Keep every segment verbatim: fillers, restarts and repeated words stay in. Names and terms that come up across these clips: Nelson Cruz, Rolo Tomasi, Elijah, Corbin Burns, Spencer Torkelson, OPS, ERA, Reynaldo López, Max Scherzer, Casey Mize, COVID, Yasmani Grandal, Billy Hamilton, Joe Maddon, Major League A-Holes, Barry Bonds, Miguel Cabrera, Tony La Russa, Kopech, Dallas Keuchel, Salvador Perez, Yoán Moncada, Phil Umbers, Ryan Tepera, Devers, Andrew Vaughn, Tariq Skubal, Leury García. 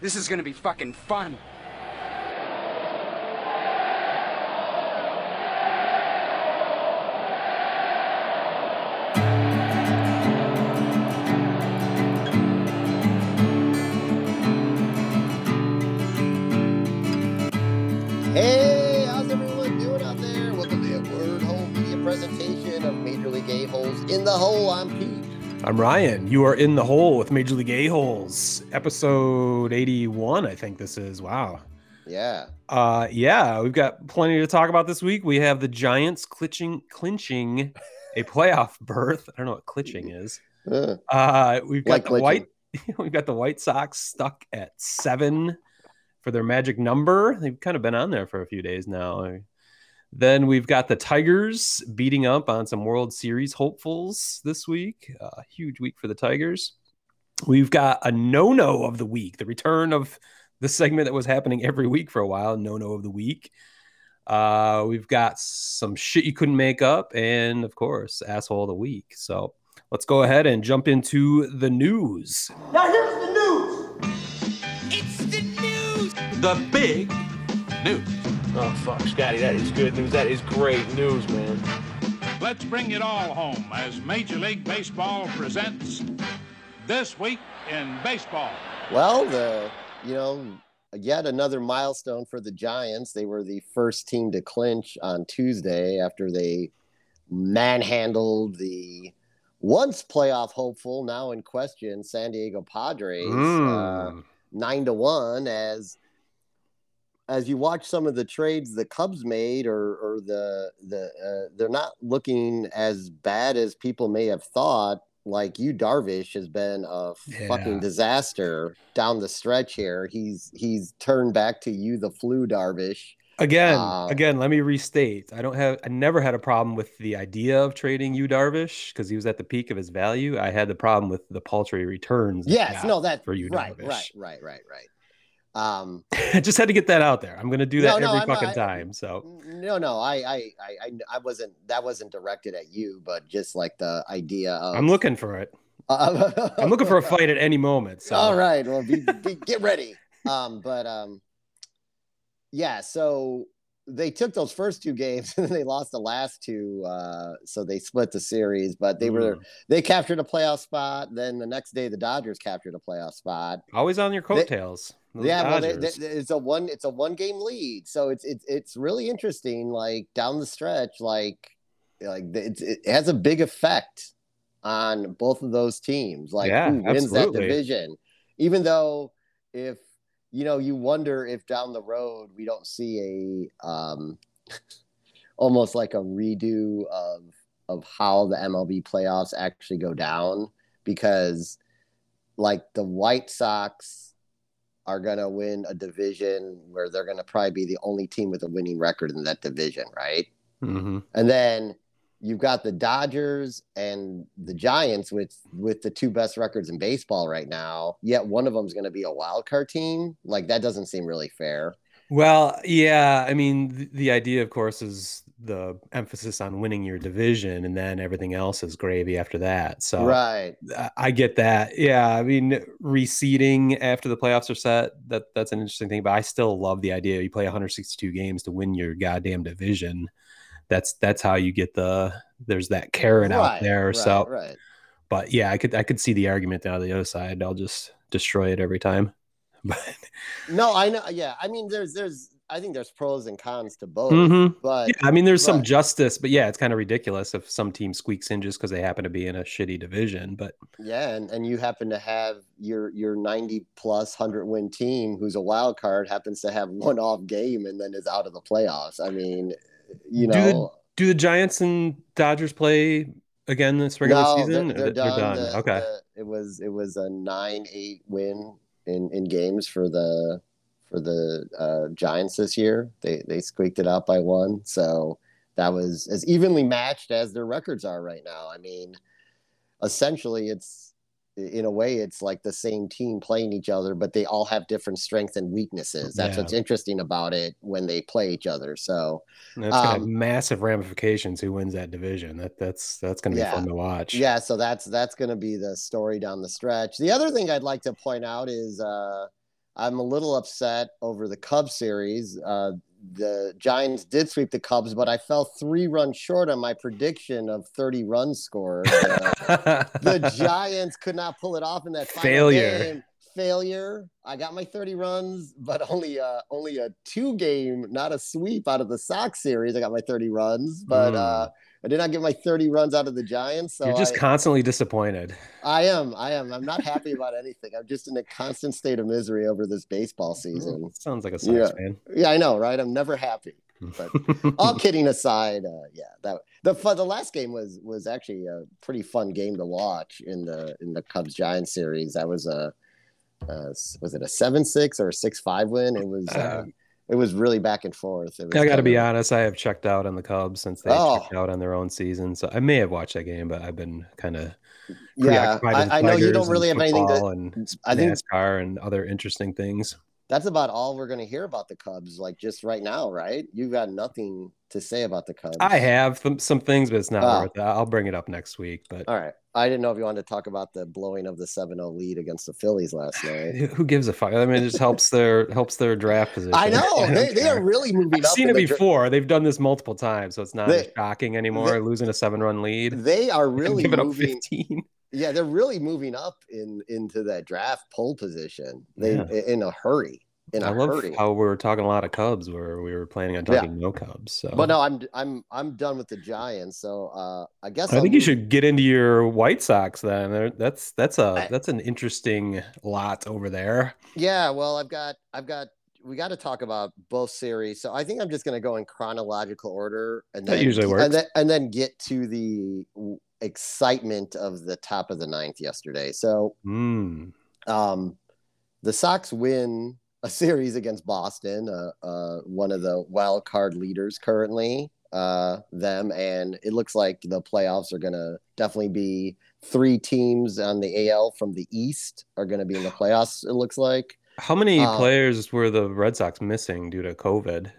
This is gonna be fucking fun. Hey, how's everyone doing out there? Welcome to the Word Hole Media presentation of Major League A-Holes. In the Hole, I'm Pete. I'm Ryan. You are in the hole with Major League A-Holes, episode eighty-one, I think this is. Wow. Yeah. Uh, yeah, we've got plenty to talk about this week. We have the Giants clinching, clinching a playoff berth. I don't know what clinching is. Uh, we've got like the White. We've got the White Sox stuck at seven for their magic number. They've kind of been on there for a few days now. Then we've got the Tigers beating up on some World Series hopefuls this week. A uh, huge week for the Tigers. We've got a no-no of the week, the return of the segment that was happening every week for a while, no-no of the week. Uh, we've got some shit you couldn't make up and, of course, asshole of the week. So let's go ahead and jump into the news. Now here's the news. It's the news. The big news. Oh, fuck, Scotty, that is good news. That is great news, man. Let's bring it all home as Major League Baseball presents This Week in Baseball. Well, the you know, yet another milestone for the Giants. They were the first team to clinch on Tuesday after they manhandled the once playoff hopeful, now in question, San Diego Padres, mm. uh, nine to one as... As you watch some of the trades the Cubs made, or or the the uh, they're not looking as bad as people may have thought. Like Yu Darvish has been a yeah. fucking disaster down the stretch here. He's he's turned back to you the flu Darvish again. Um, again, let me restate. I don't have I never had a problem with the idea of trading Yu Darvish because he was at the peak of his value. I had the problem with the paltry returns. Yes, no, that's for Yu right, Darvish. Right, right, right, right. Um, I just had to get that out there. I'm going to do that no, no, every I'm fucking not, I, time. So no, no, I, I, I, I wasn't, that wasn't directed at you, but just like the idea of, I'm looking for it. Uh, I'm looking for a fight at any moment. So. All right. Well, be, be, get ready. Um, but, um, yeah, so they took those first two games and they lost the last two. Uh, so they split the series, but they mm. were, they captured a playoff spot. Then the next day, the Dodgers captured a playoff spot. Always on your coattails. They, Yeah, well, they, they, it's a one it's a one game lead, so it's it's it's really interesting. Like down the stretch, like like it's, it has a big effect on both of those teams. Like yeah, who wins absolutely. that division? Even though, if you know, you wonder if down the road we don't see a um, almost like a redo of of how the M L B playoffs actually go down, because like the White Sox are going to win a division where they're going to probably be the only team with a winning record in that division, right? Mm-hmm. And then you've got the Dodgers and the Giants with, with the two best records in baseball right now, yet one of them is going to be a wild card team. Like, that doesn't seem really fair. Well, yeah, I mean, the, the idea, of course, is the emphasis on winning your division, and then everything else is gravy after that. So right. I, I get that. Yeah, I mean, reseeding after the playoffs are set, that that's an interesting thing, but I still love the idea. You play one hundred sixty-two games to win your goddamn division. That's that's how you get the – there's that carrot right, out there. Right, so, right. But, yeah, I could I could see the argument on the other side. I'll just destroy it every time. But no, I know. Yeah, I mean, there's, there's, I think there's pros and cons to both. Mm-hmm. But yeah, I mean, there's but, some justice, but yeah, it's kind of ridiculous if some team squeaks in just because they happen to be in a shitty division. But yeah, and, and you happen to have your your ninety plus one hundred win team who's a wild card happens to have one off game and then is out of the playoffs. I mean, you know, do the, do the Giants and Dodgers play again this regular no, season? They're, they're, they're done. They're done. The, okay, the, it was it was a nine eight win. In, in games for the for the uh, Giants this year. They they squeaked it out by one. So that was as evenly matched as their records are right now. I mean, essentially it's in a way it's like the same team playing each other, but they all have different strengths and weaknesses. That's yeah. what's interesting about it when they play each other. So that's um, gonna have massive ramifications who wins that division. That that's that's gonna be yeah. fun to watch. Yeah, so that's that's gonna be the story down the stretch. The other thing I'd like to point out is uh I'm a little upset over the Cubs series. Uh, the Giants did sweep the Cubs, but I fell three runs short on my prediction of thirty runs scored. Uh, the Giants could not pull it off in that final failure. Game. Failure. I got my thirty runs, but only uh, only a two game, not a sweep out of the Sox series. I got my thirty runs, but mm. uh, I did not get my thirty runs out of the Giants. So You're just I, constantly disappointed. I am. I am. I'm not happy about anything. I'm just in a constant state of misery over this baseball season. Mm, sounds like a Sox yeah. fan. Yeah, I know, right? I'm never happy. But all kidding aside, uh, yeah, that the fun, the last game was was actually a pretty fun game to watch in the in the Cubs Giants series. That was a Uh, was it a seven six or a six five win? It was uh, uh, it was really back and forth. It was I got to be honest, I have checked out on the Cubs since they oh. checked out on their own season. So I may have watched that game, but I've been kind of yeah. I, I know you don't really have anything to and I think NASCAR and other interesting things. That's about all we're going to hear about the Cubs, like just right now, right? You've got nothing to say about the Cubs. I have some things, but it's not oh. worth it. I'll bring it up next week. But all right. I didn't know if you wanted to talk about the blowing of the seven oh lead against the Phillies last night. Who gives a fuck? I mean, it just helps their helps their draft position. I know. I they, they are really moving I've up. I've seen it before. Dra- They've done this multiple times, so it's not they, shocking anymore, they, losing a seven-run lead. They are really giving up fifteen. Yeah, they're really moving up in into that draft pole position. They yeah. in a hurry. In I a love hurry. How we were talking a lot of Cubs where we were planning on talking yeah. no Cubs. So. But no, I'm I'm I'm done with the Giants. So uh, I guess I I'll think move. You should get into your White Sox then. That's that's a I, that's an interesting lot over there. Yeah, well, I've got I've got we got to talk about both series. So I think I'm just going to go in chronological order, and then, that usually works. And then, and then get to the excitement of the top of the ninth yesterday. So mm. um, the Sox win a series against Boston, uh, uh, one of the wild card leaders currently, uh, them. And it looks like the playoffs are going to definitely be three teams on the A L from the East are going to be in the playoffs. It looks like. How many um, players were the Red Sox missing due to COVID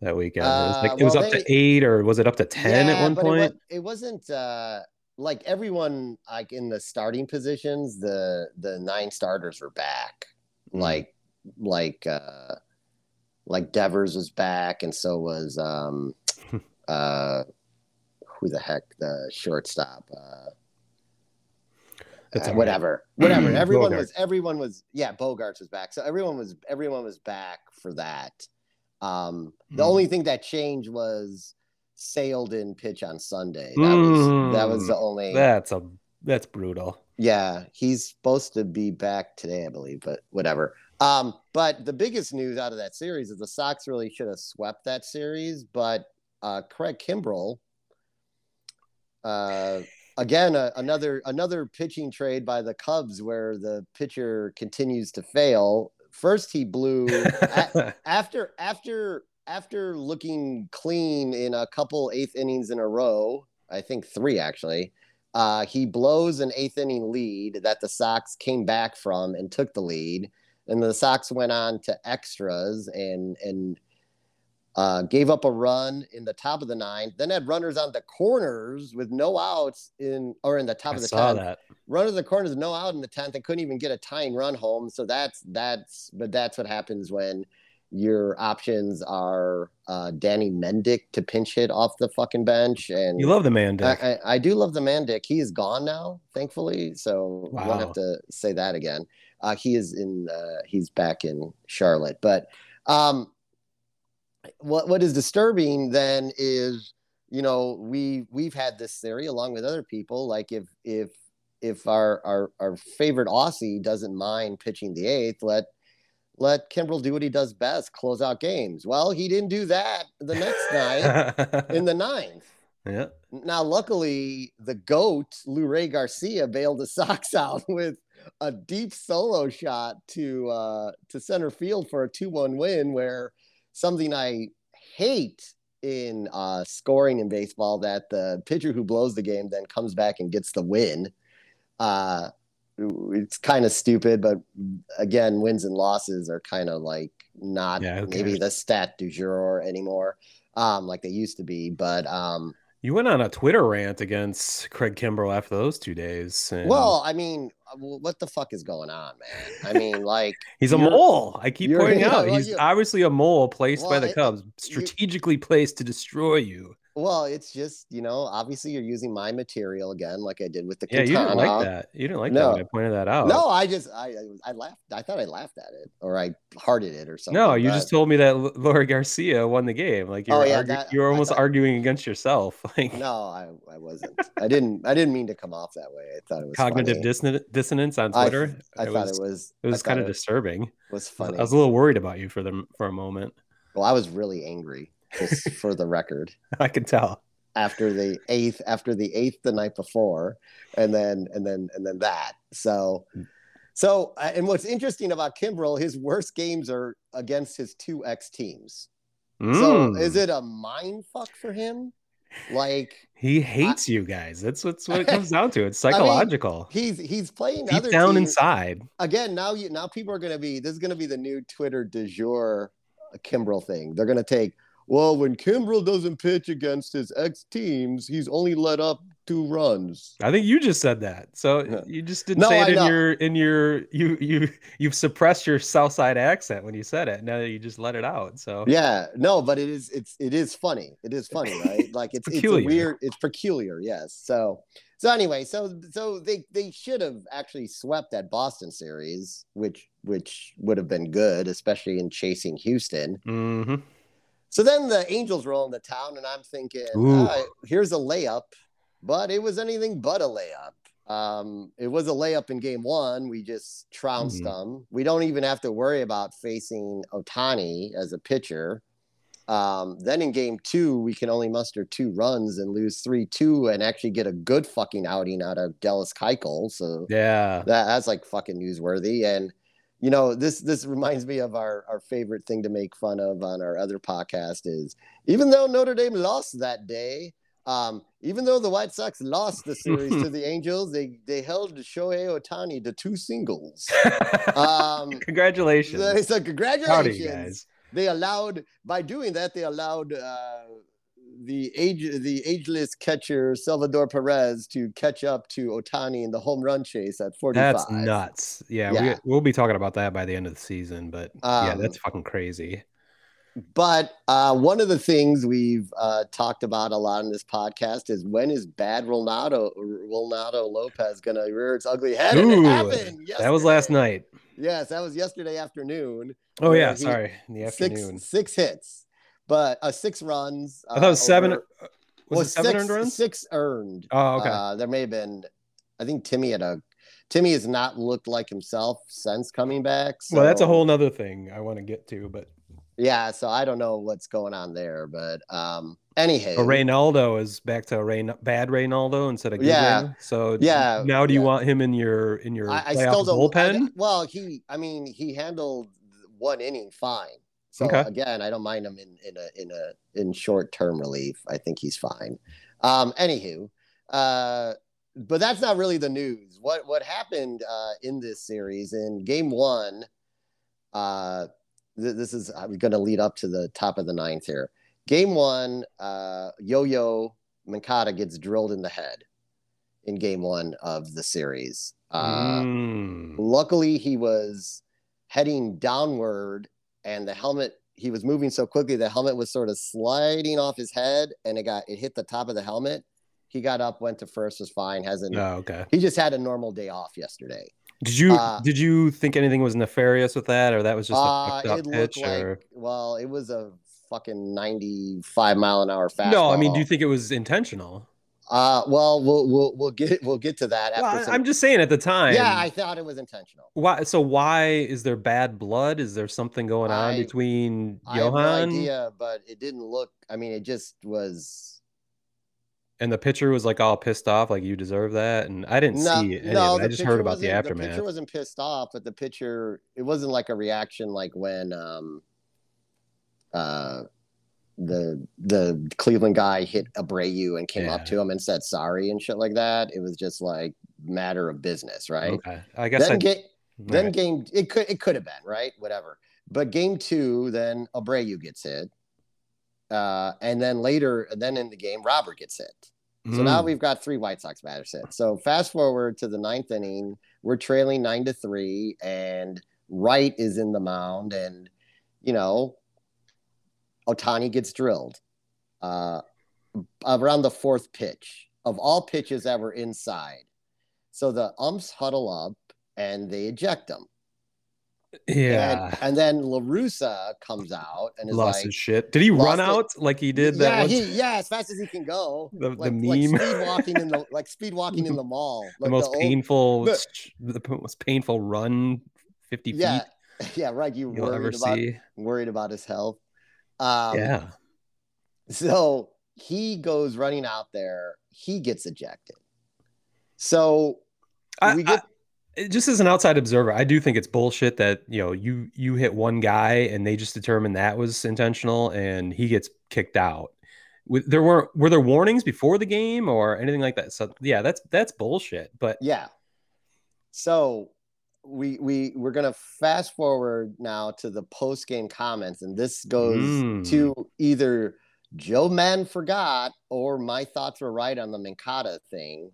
that weekend? It was, like, uh, well, it was up they, to eight or was it up to ten yeah, at one point? It, was, it wasn't, uh, like everyone, like in the starting positions, the, the nine starters were back. Mm. Like, like uh like Devers was back, and so was um uh who the heck the shortstop uh That's uh, whatever whatever everyone Bogarts. was everyone was yeah Bogarts was back, so everyone was everyone was back for that. um the mm. only thing that changed was Sale didn't pitch on Sunday. That mm. was that was the only that's a that's brutal. Yeah, he's supposed to be back today, I believe, but whatever. Um, but the biggest news out of that series is the Sox really should have swept that series. But uh, Craig Kimbrel, uh, again, uh, another another pitching trade by the Cubs where the pitcher continues to fail. First, he blew a- after after after looking clean in a couple eighth innings in a row. I think three actually. Uh, he blows an eighth inning lead that the Sox came back from and took the lead. And the Sox went on to extras and and uh, gave up a run in the top of the ninth. Then had runners on the corners with no outs in or in the top I of the saw tenth. That. Runners on the corners, no out in the tenth, and couldn't even get a tying run home. So that's that's but that's what happens when your options are uh, Danny Mendick to pinch hit off the fucking bench. And you love the Mendick. I, I, I do love the Mendick. He is gone now, thankfully. So wow. I won't have to say that again. Uh, he is in. Uh, he's back in Charlotte. But um, what what is disturbing then is, you know, we we've had this theory along with other people. Like if if if our our, our favorite Aussie doesn't mind pitching the eighth, let let Kimbrel do what he does best, close out games. Well, he didn't do that the next night in the ninth. Yeah. Now, luckily, the GOAT Leury García bailed the Sox out with a deep solo shot to uh, to center field for a two one win, where something I hate in uh, scoring in baseball, that the pitcher who blows the game then comes back and gets the win. Uh, it's kind of stupid, but again, wins and losses are kind of like not yeah, maybe the stat du jour anymore, um, like they used to be. But um, you went on a Twitter rant against Craig Kimbrel after those two days. And... Well, I mean, what the fuck is going on, man? I mean, like he's a mole. I keep pointing out well, he's obviously a mole placed well, by the it, Cubs, strategically placed to destroy you. Well, it's just, you know, obviously you're using my material again, like I did with the Quintana. Yeah, you didn't like that. You didn't like no. that when I pointed that out. No, I just, I I laughed. I thought I laughed at it or I hearted it or something. No, you but... just told me that Leury Garcia won the game. Like you're oh, yeah, argue- that, you're almost thought... arguing against yourself. Like... No, I, I wasn't. I didn't I didn't mean to come off that way. I thought it was cognitive disson- dissonance on Twitter. I, I it thought was, it was. It was kind of disturbing. Was funny. I was a little worried about you for them for a moment. Well, I was really angry. Just for the record, I can tell after the eighth, after the eighth, the night before, and then and then and then that. So, so and what's interesting about Kimbrel, his worst games are against his two ex teams. Mm. So, is it a mind fuck for him? Like he hates I, you guys. That's what's what it comes down to. It's psychological. I mean, he's he's playing deep other down teams. Inside again. Now you now people are going to be. This is going to be the new Twitter du jour Kimbrel thing. They're going to take. Well, when Kimbrel doesn't pitch against his ex teams, he's only let up two runs. I think you just said that. So yeah. you just didn't no, say it I in know. your in your you you you've suppressed your South Side accent when you said it. Now you just let it out. So yeah, no, but it is it's it is funny. It is funny, right? Like it's it's, it's weird. It's peculiar. Yes. So so anyway, so so they they should have actually swept that Boston series, which which would have been good, especially in chasing Houston. Mm-hmm. So then the Angels roll into town, and I'm thinking, right, here's a layup, but it was anything but a layup. Um, it was a layup in game one. We just trounced mm-hmm. them. We don't even have to worry about facing Ohtani as a pitcher. Um, then in game two, we can only muster two runs and lose three two and actually get a good fucking outing out of Dallas Keuchel. So yeah, that, that's like fucking newsworthy. And you know, this this reminds me of our, our favorite thing to make fun of on our other podcast is, even though Notre Dame lost that day, um, even though the White Sox lost the series to the Angels, they, they held Shohei Ohtani to two singles. Um, congratulations. So, so congratulations. Howdy, you guys. They allowed, by doing that, they allowed uh, the age the ageless catcher Salvador Perez to catch up to Ohtani in the home run chase at forty-five. That's nuts. Yeah, yeah. We, we'll be talking about that by the end of the season, but um, yeah, that's fucking crazy. But uh, one of the things we've uh, talked about a lot in this podcast is, when is bad Rilnaldo Rilnaldo López going to rear its ugly head? Ooh, and it happened yesterday. That was last night. Yes, that was yesterday afternoon. Oh yeah, sorry, in the afternoon. Six, six hits. But uh, six runs. Uh, I thought it was seven. Over, was well, it seven six, earned runs? Six earned. Oh, okay. Uh, there may have been. I think Timmy had a. Timmy has not looked like himself since coming back. So. Well, that's a whole nother thing I want to get to, but. Yeah, so I don't know what's going on there, but um, anyhow. But Reynaldo is back to a Rain- bad Reynaldo instead of good yeah, Rain. So yeah, now do you yeah. want him in your in your I, I still don't, bullpen? I, well, he. I mean, he handled one inning fine. So okay. Again, I don't mind him in, in a in a in short term relief. I think he's fine. Um, anywho, uh, but that's not really the news. What what happened uh, in this series in Game One? Uh, th- this is I'm going to lead up to the top of the ninth here. Game One, uh, Yoán Moncada gets drilled in the head in Game One of the series. Uh, mm. Luckily, he was heading downward. And the helmet, he was moving so quickly, the helmet was sort of sliding off his head, and it got it hit the top of the helmet. He got up, went to first, was fine. Hasn't. Oh, okay. He just had a normal day off yesterday. Did you uh, did you think anything was nefarious with that, or that was just a uh, fucked up it looked pitch? Like, or... Well, it was a fucking ninety-five mile an hour fastball. No, I mean, do you think it was intentional? Uh, well, we'll we'll we'll get we'll get to that. After well, some... I'm just saying, at the time, yeah, I thought it was intentional. Why? So why is there bad blood? Is there something going on I, between I Johan? I have no idea, but it didn't look. I mean, it just was. And the pitcher was like all pissed off, like you deserve that, and I didn't no, see it. No, I just heard about the aftermath. The pitcher wasn't pissed off, but the pitcher, it wasn't like a reaction like when um, uh. the the Cleveland guy hit Abreu and came yeah. up to him and said sorry and shit like that. It was just like matter of business, right? Okay. I guess then, I... Ga- then right. game it could it could have been, right? Whatever. But game two, then Abreu gets hit. Uh, and then later then in the game, Robert gets hit. So mm. now we've got three White Sox batters hit. So fast forward to the ninth inning, we're trailing nine to three and Wright is in the mound and, you know, Ohtani gets drilled uh, around the fourth pitch of all pitches ever inside. So the umps huddle up and they eject him. Yeah. And, and then La Russa comes out and is lost like, his shit. Did he run out it. like he did? That yeah, he, yeah, as fast as he can go. The, like, the meme, like speed walking in the like speed walking in the mall. Like the most the painful, old, the, the most painful run, fifty yeah, feet. Yeah, right. You worried about see. worried about his health. Um, yeah. So he goes running out there. He gets ejected. So I, we get. I, Just as an outside observer, I do think it's bullshit that, you know, you you hit one guy and they just determined that was intentional and he gets kicked out. There were were there warnings before the game or anything like that? So yeah, that's that's bullshit. But yeah, so we we we're gonna fast forward now to the post game comments, and this goes mm. to either Joe Maddon forgot or my thoughts were right on the Moncada thing.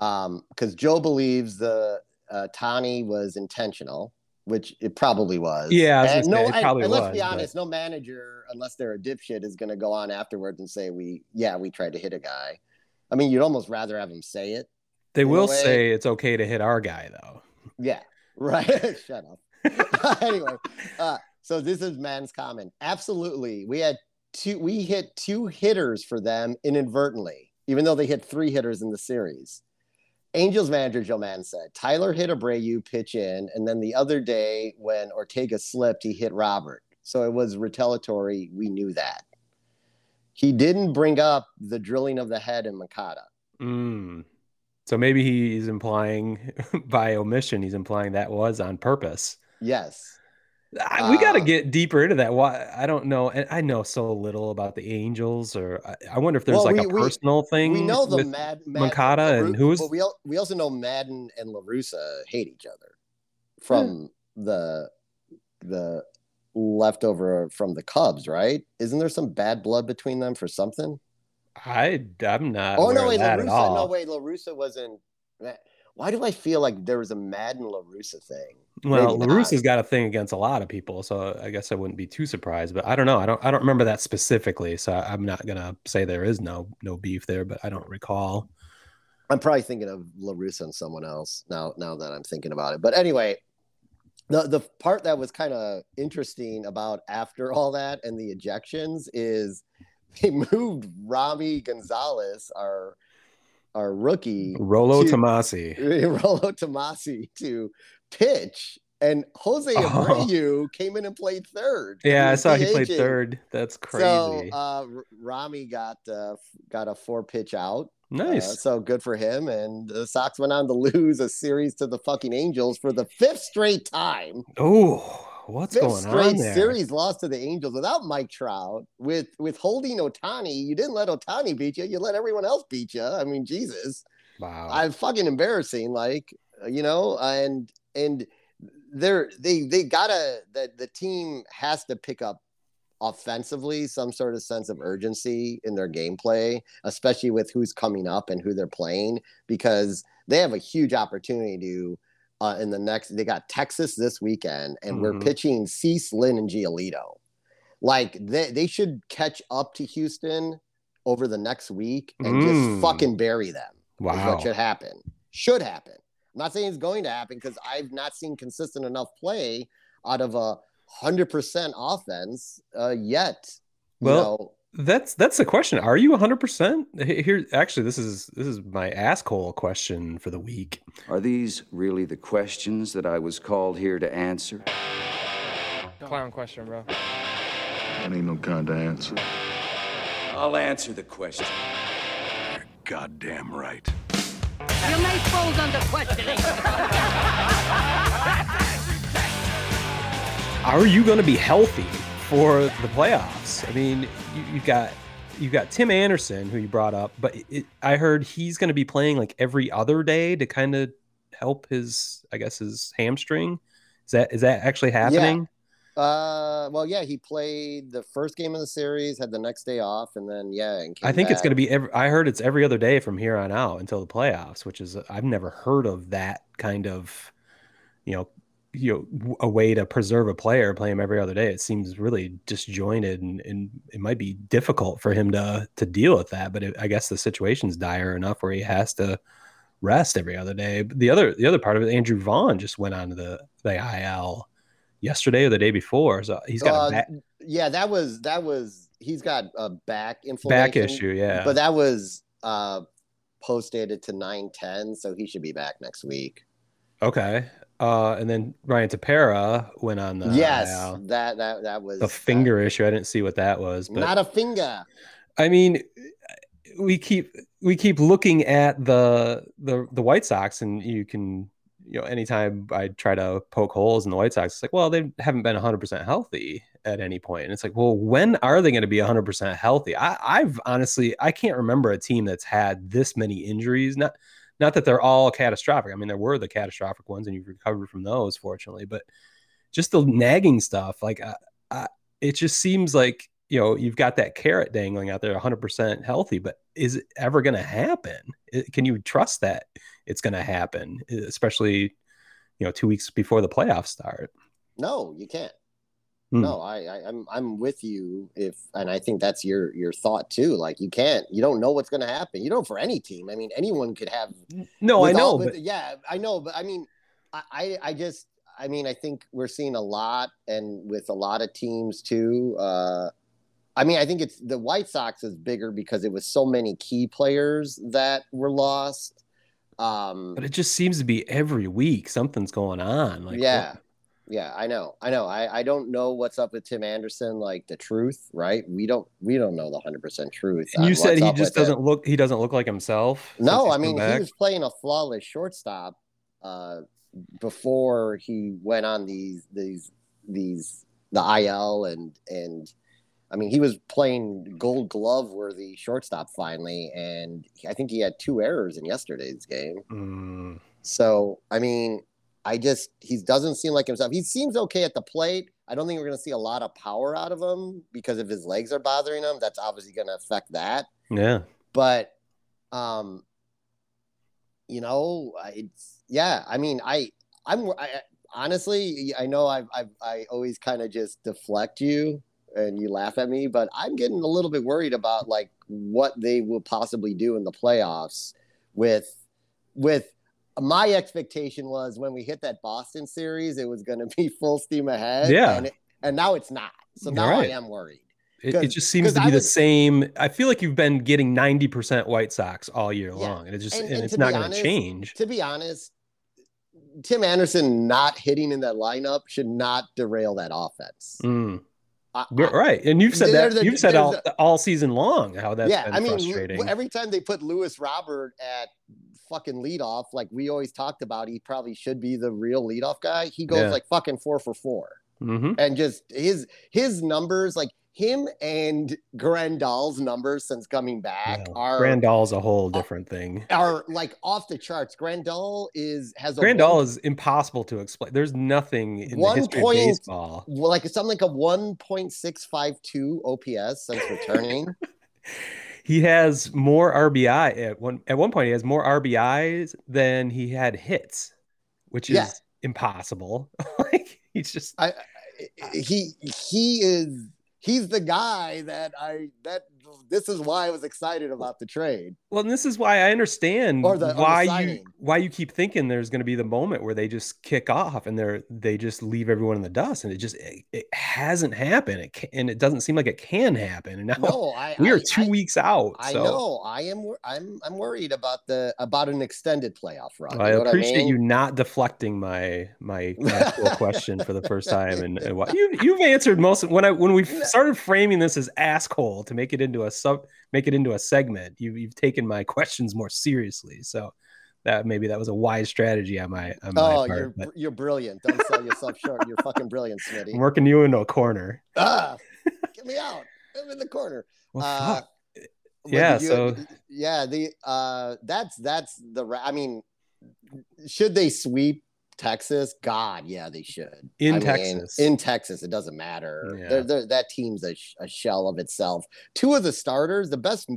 Um, because Joe believes the uh, Ohtani was intentional, which it probably was. Yeah, I was and no, it probably I, and was, let's be honest, but... no manager, unless they're a dipshit, is going to go on afterwards and say we, yeah, we tried to hit a guy. I mean, you'd almost rather have them say it. They will say it's okay to hit our guy, though. Yeah, right. Shut up. Anyway, uh, so this is Maddon's comment. Absolutely, we had two. We hit two hitters for them inadvertently, even though they hit three hitters in the series. Angels manager Joe Maddon said, Tyler hit Abreu pitch in, and then the other day when Ortega slipped, he hit Robert. So it was retaliatory. We knew that. He didn't bring up the drilling of the head in Moncada. Mm. So maybe he's implying, by omission, he's implying that was on purpose. Yes. I, we uh, got to get deeper into that. Why? I don't know. And I know so little about the Angels, or I, I wonder if there's well, like we, a personal we, thing. We know the Mad, Mad, Moncada and, and who's. But we al- we also know Maddon and La Russa hate each other from hmm. the the leftover from the Cubs, right? Isn't there some bad blood between them for something? I I'm not. Oh no, wait, La Russa. No way, La Russa wasn't. Why do I feel like there was a Maddon La Russa thing? Well, La Russa's got a thing against a lot of people, so I guess I wouldn't be too surprised. But I don't know. I don't. I don't remember that specifically, so I'm not gonna say there is no no beef there. But I don't recall. I'm probably thinking of La Russa and someone else now. Now that I'm thinking about it, but anyway, the the part that was kind of interesting about after all that and the ejections is they moved Romy González, our Our rookie Rolo to, Tomasi, Rolo Tomasi to pitch, and José Abreu oh. came in and played third. Yeah, I saw he played third. That's crazy. So uh, Romy got uh, got a four pitch out. Nice. Uh, so good for him. And the Sox went on to lose a series to the fucking Angels for the fifth straight time. Oh. What's fifth going on there? Series loss to the Angels without Mike Trout, with with holding Ohtani. You didn't let Ohtani beat you. You let everyone else beat you. I mean, Jesus. Wow. I'm fucking embarrassing. Like, you know, and and they're they they gotta that the team has to pick up offensively some sort of sense of urgency in their gameplay, especially with who's coming up and who they're playing, because they have a huge opportunity to. Uh, in the next, they got Texas this weekend, and mm-hmm. we're pitching Cease, Lynn, and Giolito. Like, they, they should catch up to Houston over the next week and mm. just fucking bury them. Wow. Is what should happen. Should happen. I'm not saying it's going to happen because I've not seen consistent enough play out of a one hundred percent offense uh, yet. Well, you know, That's that's the question. Are you one hundred percent? Here, actually, this is this is my asshole question for the week. Are these really the questions that I was called here to answer? Clown question, bro. I need no kind of answer. I'll answer the question. You're goddamn right. You may fold under questioning. Are you going to be healthy for the playoffs? I mean, you, you've got you've got Tim Anderson, who you brought up, but it, I heard he's going to be playing like every other day to kind of help his, I guess, his hamstring. Is that is that actually happening? Uh, well, yeah, he played the first game of the series, had the next day off, and then yeah, and came I think back. It's going to be. Every, I heard it's every other day from here on out until the playoffs, which is I've never heard of that kind of, you know, you know, a way to preserve a player, play him every other day. It seems really disjointed, and, and it might be difficult for him to to deal with that. But it, I guess the situation's dire enough where he has to rest every other day. But the other the other part of it, Andrew Vaughn just went on to the the I L. Yesterday or the day before, so he's got uh, a back. Yeah, that was that was he's got a back inflammation. Back issue, yeah. But that was uh, post dated to nine ten, so he should be back next week. Okay, uh, and then Ryan Tepera went on the yes, uh, that that that was the finger that. issue. I didn't see what that was, but not a finger. I mean, we keep we keep looking at the the the White Sox, and you can. You know, anytime I try to poke holes in the White Sox, it's like, well, they haven't been one hundred percent healthy at any point. And it's like, well, when are they going to be one hundred percent healthy? I, I've honestly, I can't remember a team that's had this many injuries. Not not that they're all catastrophic. I mean, there were the catastrophic ones, and you've recovered from those, fortunately. But just the nagging stuff, like, I, I, it just seems like, you know, you've got that carrot dangling out there, one hundred percent healthy, but is it ever going to happen? Can you trust that it's going to happen, especially, you know, two weeks before the playoffs start? No, you can't. Mm. No, I, I, I'm, I'm with you. If, and I think that's your, your thought too. Like you can't, you don't know what's going to happen. You don't for any team. I mean, anyone could have. No, I know. All, but... With, yeah, I know. But I mean, I, I, I just, I mean, I think we're seeing a lot, and with a lot of teams too, uh, I mean, I think it's the White Sox is bigger because it was so many key players that were lost. Um, but it just seems to be every week something's going on. Like, yeah, what? yeah, I know, I know. I, I don't know what's up with Tim Anderson. Like the truth, right? We don't we don't know the one hundred percent truth. And you said he just doesn't him. look. He doesn't look like himself. No, I mean he was playing a flawless shortstop uh, before he went on these these these the I L and and. I mean, he was playing Gold Glove worthy shortstop finally, and I think he had two errors in yesterday's game. Mm. So, I mean, I just he doesn't seem like himself. He seems okay at the plate. I don't think we're going to see a lot of power out of him because if his legs are bothering him, that's obviously going to affect that. Yeah. But, um, you know, it's yeah. I mean, I I'm I, honestly, I know I've, I've I always kind of just deflect you. And you laugh at me, but I'm getting a little bit worried about like what they will possibly do in the playoffs with, with my expectation was when we hit that Boston series, it was going to be full steam ahead. Yeah. And, it, and now it's not. So now right. I am worried. It, it just seems to be was, the same. I feel like you've been getting ninety percent White Sox all year yeah. long. And it's just, and, and, and it's not going to change. To be honest, Tim Anderson not hitting in that lineup should not derail that offense. Mm. I, right, and you've said that a, you've said all, a, all season long how that's yeah, been I mean, frustrating. Every time they put Luis Robert at fucking leadoff, like we always talked about, he probably should be the real leadoff guy. He goes yeah. like fucking four for four, mm-hmm. and just his his numbers, like him and Grandal's numbers since coming back yeah. are Grandal's a whole different are, thing. Are like off the charts. Grandal is has a Grandal one, is impossible to explain. There's nothing in one the history point, of baseball. Well, like something like a one point six five two O P S since returning. He has more R B I at one at one point. He has more R B Is than he had hits, which is yeah. impossible. Like he's just I, I, he he is. He's the guy that I that this is why I was excited about the trade. Well, and this is why I understand or the, why or the you why you keep thinking there's going to be the moment where they just kick off and they're they just leave everyone in the dust, and it just it, it hasn't happened. It can, and it doesn't seem like it can happen. And now no, I, we are I, two I, weeks out. I so. know. I am. I'm. I'm worried about the about an extended playoff run. I you know appreciate I mean? you not deflecting my my actual question for the first time. And, and what you you've answered most of, when I when we. started framing this as asshole to make it into a sub make it into a segment. You, you've taken my questions more seriously, so that maybe that was a wise strategy on my, on oh, my part. You're, but... you're brilliant. Don't sell yourself short. You're fucking brilliant, Smitty. I'm working you into a corner. Ah, get me out. I'm in the corner. Well, uh, yeah. You, so yeah, the uh, that's that's the. I mean, should they sweep Texas? God, yeah, they should. In I Texas. Mean, in Texas, it doesn't matter. Yeah. They're, they're, that team's a, a shell of itself. Two of the starters, the best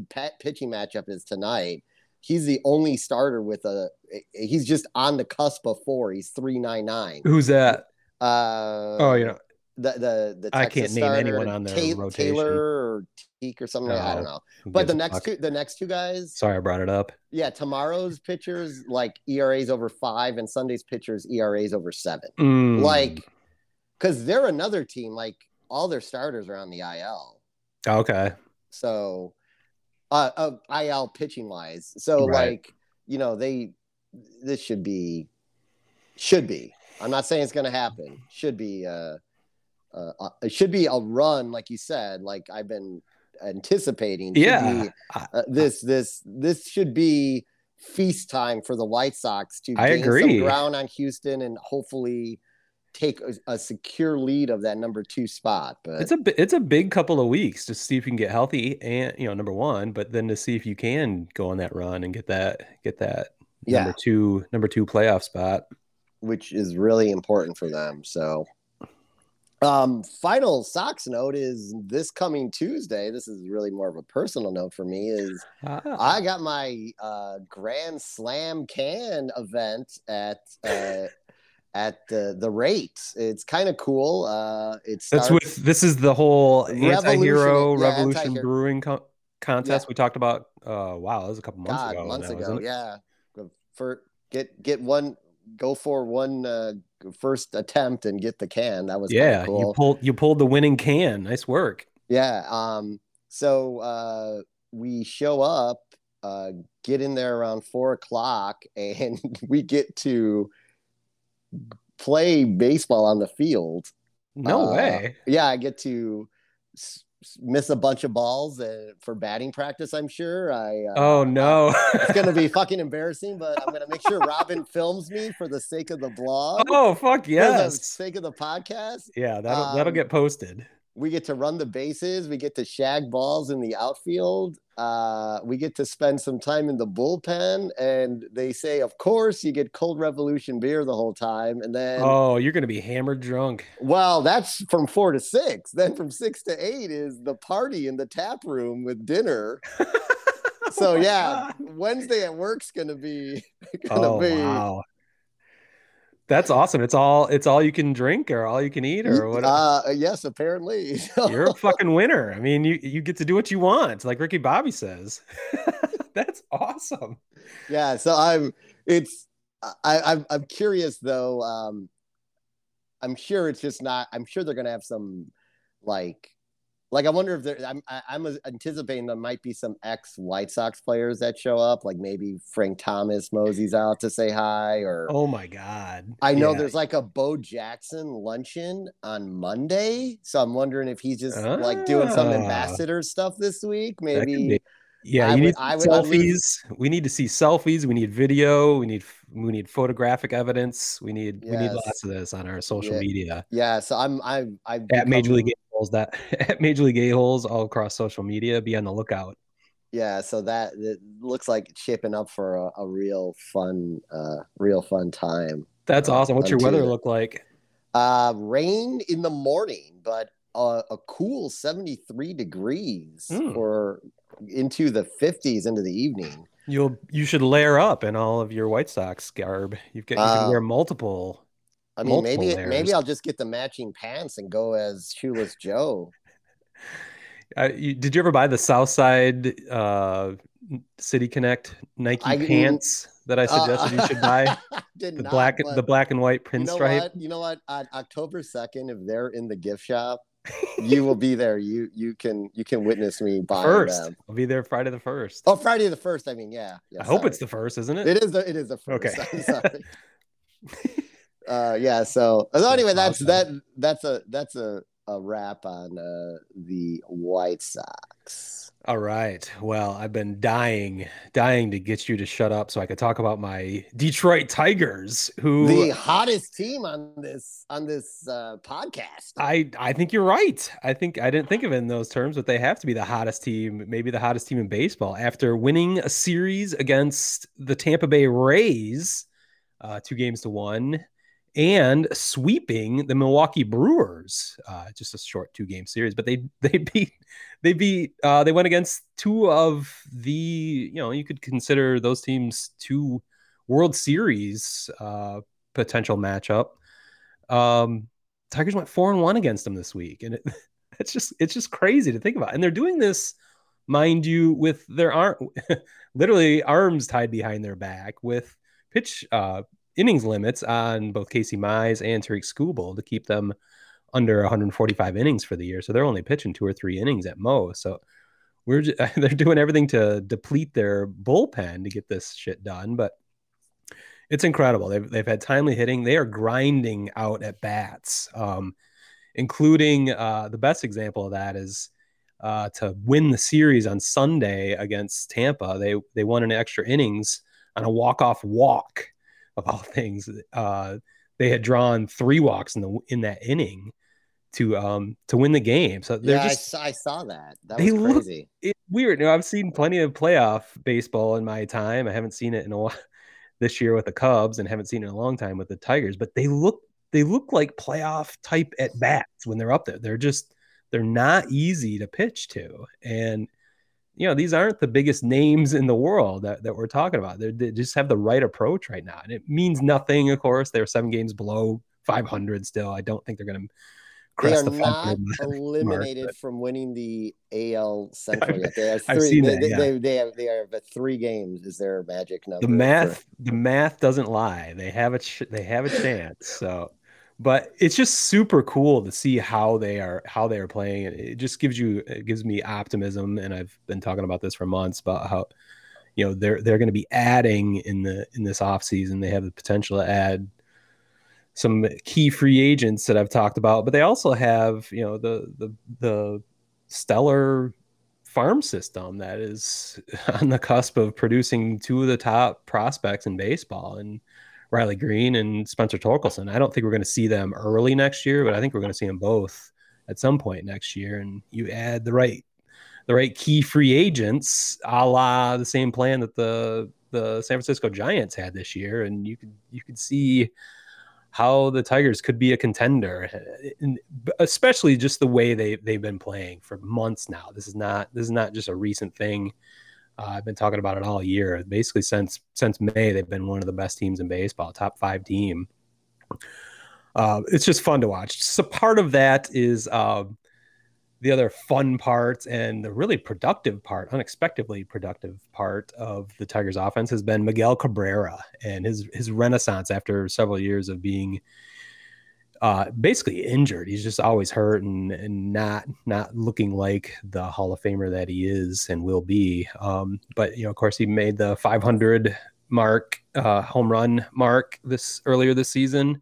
pitching matchup is tonight. He's the only starter with a – he's just on the cusp of four. He's three ninety-nine. Who's that? Uh, oh, you know. The, the, the Texas I can't name starter, anyone on their Ta- rotation. Taylor or Teak or something. No, I don't know. But the next two, the next two guys. Sorry, I brought it up. Yeah, tomorrow's pitchers like E R As over five, and Sunday's pitchers E R As over seven. Mm. Like, because they're another team. Like all their starters are on the I L. Okay. So, uh, uh I L pitching wise. So right. like you know they this should be should be. I'm not saying it's going to happen. Should be. Uh, Uh, it should be a run, like you said, like I've been anticipating. Yeah, be, uh, this this this should be feast time for the White Sox to I gain agree. some ground on Houston and hopefully take a, a secure lead of that number two spot. But it's a it's a big couple of weeks to see if you can get healthy and you know number one, but then to see if you can go on that run and get that get that yeah. number two number two playoff spot, which is really important for them. So. Um, final Sox note is this coming Tuesday. This is really more of a personal note for me is ah. I got my, uh, Grand Slam Can event at, uh, at uh, the rate. It's kind of cool. Uh, it's, that's with, this is the whole anti-hero yeah, revolution anti-hero. brewing co- contest. Yeah. We talked about, uh, wow, that was a couple months God, ago. months now, ago. Yeah. For get, get one, go for one, uh, first attempt and get the can. That was yeah cool. you pulled you pulled the winning can. Nice work. Yeah um so uh we show up, uh get in there around four o'clock, and we get to play baseball on the field. No uh, way yeah I get to s- miss a bunch of balls uh, for batting practice. I'm sure I uh, oh no it's gonna be fucking embarrassing, but I'm gonna make sure Robin films me for the sake of the blog. Oh fuck yes, for the sake of the podcast. Yeah, that'll, um, that'll get posted. We get to run the bases, we get to shag balls in the outfield, uh we get to spend some time in the bullpen, and they say of course you get Cold Revolution beer the whole time. And then oh you're gonna be hammered drunk. Well, that's from four to six. Then from six to eight is the party in the tap room with dinner. So oh yeah God. Wednesday at work's gonna be gonna oh, be wow. That's awesome. It's all it's all you can drink or all you can eat or whatever. Uh, yes, apparently. You're a fucking winner. I mean, you, you get to do what you want, like Ricky Bobby says. That's awesome. Yeah. So I'm it's I, I'm I'm curious though. Um, I'm sure it's just not. I'm sure they're gonna have some like like I wonder if there. I'm I'm anticipating there might be some ex White Sox players that show up, like maybe Frank Thomas Mosey's out to say hi, or oh my God, I know yeah. there's like a Bo Jackson luncheon on Monday, so I'm wondering if he's just ah. like doing some ambassador stuff this week. Maybe yeah, I you would, need I would selfies. Unleash. We need to see selfies. We need video. We need we need photographic evidence. We need yes. we need lots of this on our social yeah. media. Yeah, so I'm I'm I at Major League. That at Major League A-Holes all across social media, be on the lookout. Yeah, so that it looks like it's shaping up for a, a real fun, uh, real fun time. That's uh, awesome. What's your weather look like? Uh, rain in the morning, but a, a cool seventy-three degrees mm. or into the fifties into the evening. You'll you should layer up in all of your White Sox garb. You've got you can uh, wear multiple. I mean, Multiple maybe layers. maybe I'll just get the matching pants and go as Shoeless Joe. Uh, you, did you ever buy the Southside uh, City Connect Nike I, pants that I suggested uh, you should buy? Did the not, black, the black and white pinstripe. You know what? You know what? On October second, if they're in the gift shop, you will be there. You you can you can witness me buying first. them. I'll be there Friday the first. Oh, Friday the first. I mean, yeah. yeah I sorry. hope it's the first, isn't it? It is. The, it is the first. Okay. I'm sorry. Uh, yeah, so, so anyway, that's that. That's a that's a, a wrap on uh, the White Sox. All right. Well, I've been dying, dying to get you to shut up so I could talk about my Detroit Tigers, who the hottest team on this on this uh, podcast. I, I think you're right. I think I didn't think of it in those terms, but they have to be the hottest team, maybe the hottest team in baseball after winning a series against the Tampa Bay Rays, uh, two games to one. and sweeping the Milwaukee Brewers. Uh, just a short two-game series, but they they beat they beat uh, they went against two of the, you know, you could consider those teams two World Series uh, potential matchup. Um, Tigers went four and one against them this week, and it, it's just it's just crazy to think about. And they're doing this, mind you, with their arm, literally arms tied behind their back, with pitch uh, innings limits on both Casey Mize and Tariq Skubal to keep them under one hundred forty-five innings for the year. So they're only pitching two or three innings at most. So we're just, they're doing everything to deplete their bullpen to get this shit done. But it's incredible. They've they've had timely hitting. They are grinding out at bats, um, including uh, the best example of that is. Uh, to win the series on Sunday against Tampa. They they won in extra innings on a walk-off walk, of all things. Uh, they had drawn three walks in the in that inning to um to win the game. So they're yeah, just, I, I saw that. That was crazy. Look, it's weird. You know, I've seen plenty of playoff baseball in my time. I haven't seen it in a while this year with the Cubs, and haven't seen it in a long time with the Tigers. But they look they look like playoff type at bats when they're up there. They're just They're not easy to pitch to. And, you know, these aren't the biggest names in the world that, that we're talking about. They're, they just have the right approach right now. And it means nothing, of course. They're seven games below five hundred still. I don't think they're going to crest the five hundred. They are not eliminated mark, but... from winning the A L Central yet. They have three, I've seen they, that, they, yeah. they, they have, they are, but three games is their magic number. The math, for... the math doesn't lie. They have a, ch- they have a chance. So... But it's just super cool to see how they are how they are playing. It just gives you it gives me optimism, and I've been talking about this for months about how, you know, they're they're going to be adding in the in this offseason. They have the potential to add some key free agents that I've talked about, but they also have, you know, the the the stellar farm system that is on the cusp of producing two of the top prospects in baseball, and Riley Greene and Spencer Torkelson. I don't think we're going to see them early next year, but I think we're going to see them both at some point next year. And you add the right, the right key free agents, a la the same plan that the the San Francisco Giants had this year, and you could you could see how the Tigers could be a contender, and especially just the way they they've been playing for months now. This is not this is not just a recent thing. Uh, I've been talking about it all year. Basically, since since May, they've been one of the best teams in baseball, top five team. Uh, it's just fun to watch. So part of that is uh, the other fun part, and the really productive part, unexpectedly productive part of the Tigers' offense has been Miguel Cabrera and his his renaissance after several years of being uh, basically injured. He's just always hurt and, and not, not looking like the Hall of Famer that he is and will be. Um, but you know, of course he made the five hundred mark, uh, home run mark this earlier this season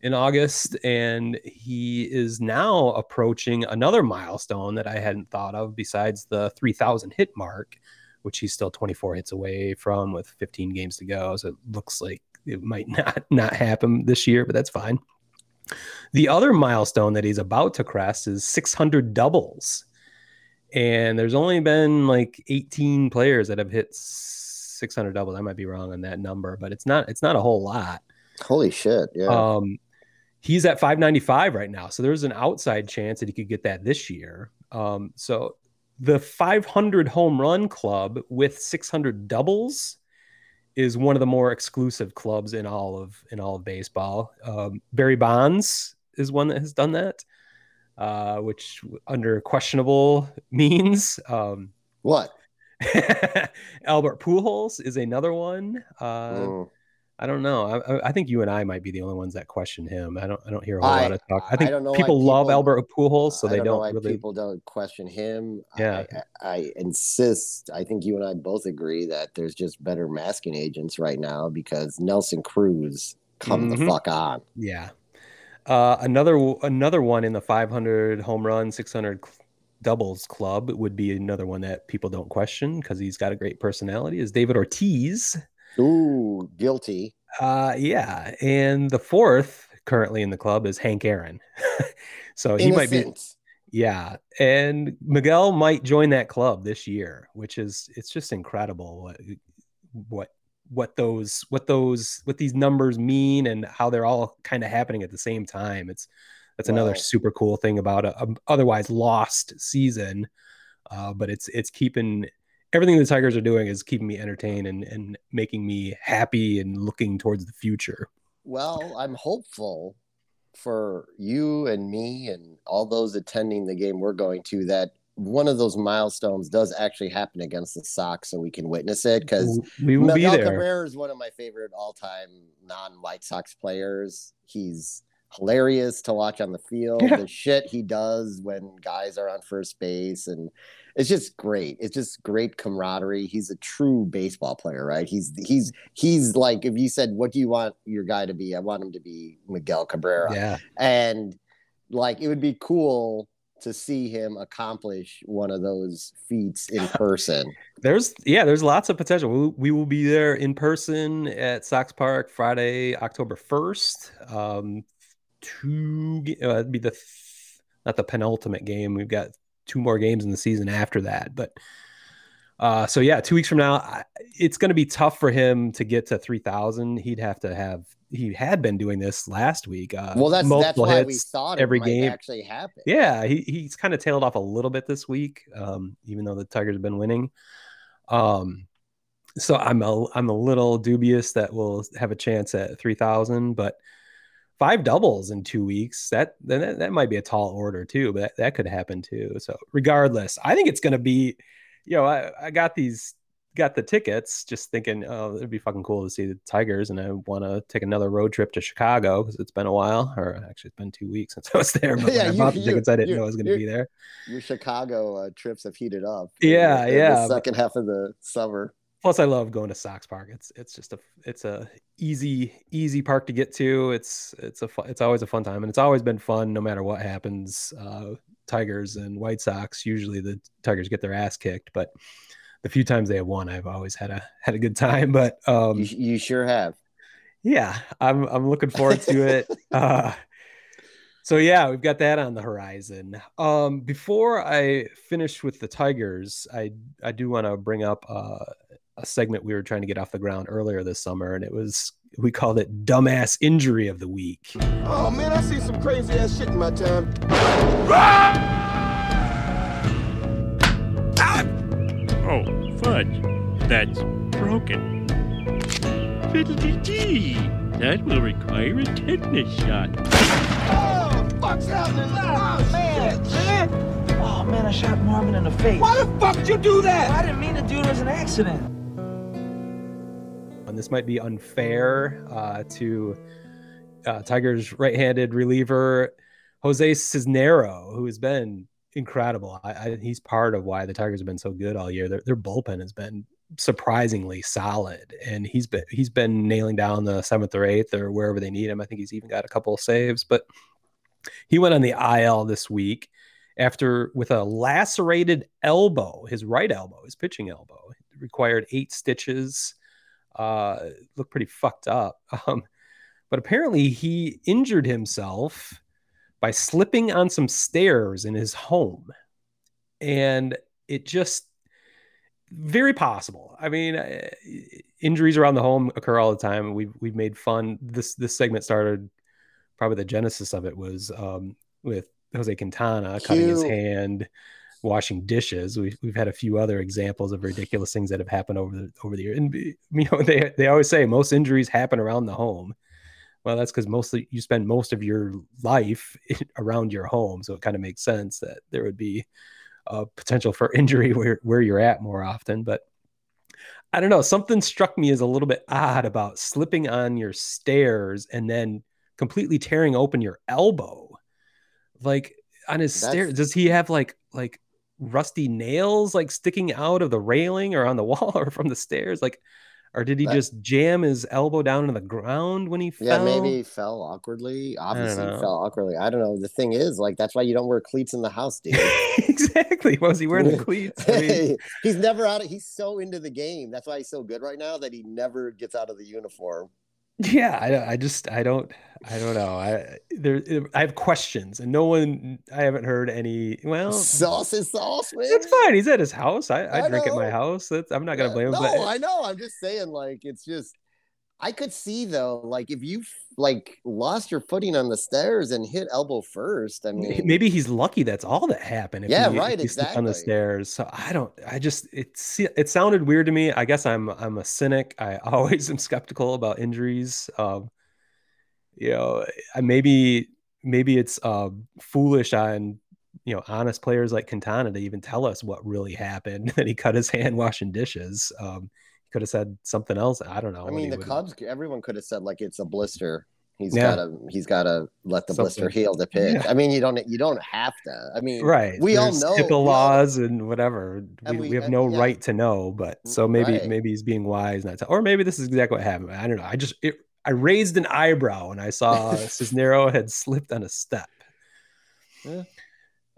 in August. And he is now approaching another milestone that I hadn't thought of besides the three thousand hit mark, which he's still twenty-four hits away from with fifteen games to go. So it looks like it might not, not happen this year, but that's fine. The other milestone that he's about to crest is six hundred doubles. And there's only been like eighteen players that have hit six hundred doubles. I might be wrong on that number, but it's not, it's not a whole lot. Holy shit. Yeah. Um, he's at five ninety-five right now. So there's an outside chance that he could get that this year. Um, so the five hundred home run club with six hundred doubles is one of the more exclusive clubs in all of in all of baseball. Um, Barry Bonds is one that has done that, uh, which under questionable means. Um, what? Albert Pujols is another one. Uh, mm. I don't know. I, I think you and I might be the only ones that question him. I don't. I don't hear a whole I, lot of talk. I think I don't know people, people love Albert Pujols, so I they don't, don't know why really. People don't question him. Yeah. I, I, I insist. I think you and I both agree that there's just better masking agents right now because Nelson Cruz, come mm-hmm. the fuck on. Yeah. Uh, another another one in the five hundred home run, six hundred doubles club would be another one that people don't question because he's got a great personality. Is David Ortiz. Ooh, guilty. Uh, yeah. And the fourth currently in the club is Hank Aaron. So he might be. Yeah. And Miguel might join that club this year, which is, it's just incredible what, what what those, what those, what these numbers mean and how they're all kind of happening at the same time. It's, that's wow. another super cool thing about a, a otherwise lost season. Uh, but it's, it's keeping everything the Tigers are doing is keeping me entertained and, and making me happy and looking towards the future. Well, I'm hopeful for you and me and all those attending the game we're going to that one of those milestones does actually happen against the Sox so we can witness it, because Miguel Cabrera is one of my favorite all-time non-White Sox players. He's hilarious to watch on the field. Yeah. The shit he does when guys are on first base, and it's just great. It's just great camaraderie. He's a true baseball player, right? He's he's he's like, if you said, what do you want your guy to be? I want him to be Miguel Cabrera. Yeah. And like, it would be cool to see him accomplish one of those feats in person. There's yeah, there's lots of potential. We, we will be there in person at Sox Park Friday, October first. Um, two uh, it'd be the th- not the penultimate game. We've got two more games in the season after that, but uh so yeah, two weeks from now, it's going to be tough for him to get to three thousand. He'd have to have he had been doing this last week. Uh, well, that's that's why we thought every it might game actually happened. Yeah, he he's kind of tailed off a little bit this week, um, even though the Tigers have been winning. Um, so I'm a I'm a little dubious that we'll have a chance at three thousand, but five doubles in two weeks. That that that might be a tall order too, but that, that could happen too. So regardless, I think it's going to be, you know, I, I got these got the tickets just thinking, oh, it'd be fucking cool to see the Tigers, and I want to take another road trip to Chicago because it's been a while, or actually it's been two weeks since I was there, but yeah, when you, I bought the you, tickets I didn't you, know I was going to be there. Your Chicago uh, trips have heated up. Yeah, in, in yeah. The second but, half of the summer. Plus I love going to Sox Park. It's it's just a it's a easy easy park to get to. It's it's a fun, it's always a fun time, and it's always been fun no matter what happens. Uh, Tigers and White Sox, usually the Tigers get their ass kicked, but the few times they have won, I've always had a had a good time. But um, you, you sure have. Yeah, I'm I'm looking forward to it. Uh, so yeah, we've got that on the horizon. Um, before I finish with the Tigers, I I do want to bring up uh, a segment we were trying to get off the ground earlier this summer, and it was we called it Dumbass Injury of the Week. Oh man, I see some crazy ass shit in my time. Ah! Oh, fudge. That's broken. Fiddle-dee-dee. That will require a tetanus shot. Oh, fuck's happening? Oh, man. Shit. Oh, man, I shot Marvin in the face. Why the fuck did you do that? I didn't mean to do it. It was an accident. And this might be unfair uh, to uh, Tigers' right-handed reliever, José Cisnero, who has been incredible. I, I, he's part of why the Tigers have been so good all year. Their, their bullpen has been surprisingly solid, and he's been he's been nailing down the seventh or eighth or wherever they need him. I think he's even got a couple of saves, but he went on the I L this week after with a lacerated elbow, his right elbow, his pitching elbow. It required eight stitches. Uh, looked pretty fucked up. Um, but apparently he injured himself by slipping on some stairs in his home. And it just very possible. I mean, injuries around the home occur all the time. We've, we've made fun. This, this segment started, probably the genesis of it was um, with José Quintana cutting his hand, washing dishes. We've, we've had a few other examples of ridiculous things that have happened over the, over the year. And, you know, they, they always say most injuries happen around the home. Well, that's because mostly you spend most of your life around your home. So it kind of makes sense that there would be a potential for injury where, where you're at more often. But I don't know, something struck me as a little bit odd about slipping on your stairs and then completely tearing open your elbow. Like on his that's... stairs, does he have like like rusty nails like sticking out of the railing or on the wall or from the stairs? Like, or did he that, just jam his elbow down into the ground when he fell? Yeah, maybe he fell awkwardly. Obviously he fell awkwardly. I don't know. The thing is, like, that's why you don't wear cleats in the house, dude. Exactly. Why was he wearing the cleats? I mean, he's never out of, he's so into the game. That's why he's so good right now that he never gets out of the uniform. Yeah, I, I just I don't I don't know. I there I have questions, and no one I haven't heard any. Well, sauce is sauce, man. It's fine. He's at his house. I, I, I drink know. at my house. That's, I'm not gonna blame yeah, no, him. No, I know. I'm just saying, like, it's just I could see though, like if you like lost your footing on the stairs and hit elbow first. I mean, maybe he's lucky. That's all that happened. If yeah, he, right. If he exactly on the stairs. So I don't. I just it's it sounded weird to me. I guess I'm I'm a cynic. I always am skeptical about injuries. Um, You know, maybe maybe it's uh, foolish on, you know, honest players like Quintana to even tell us what really happened, that he cut his hand washing dishes. Um, he could have said something else. I don't know. I mean, the Cubs, everyone could have said, like, it's a blister. He's yeah. got to he's got to let the something. blister heal the pitch. Yeah. I mean, you don't you don't have to. I mean, right. We There's all know HIPAA laws know. and whatever. And we, we, we have no yeah. right to know. But so maybe right. maybe he's being wise not to, or maybe this is exactly what happened. I don't know. I just. It, I raised an eyebrow when I saw Cisnero had slipped on a step. Yeah.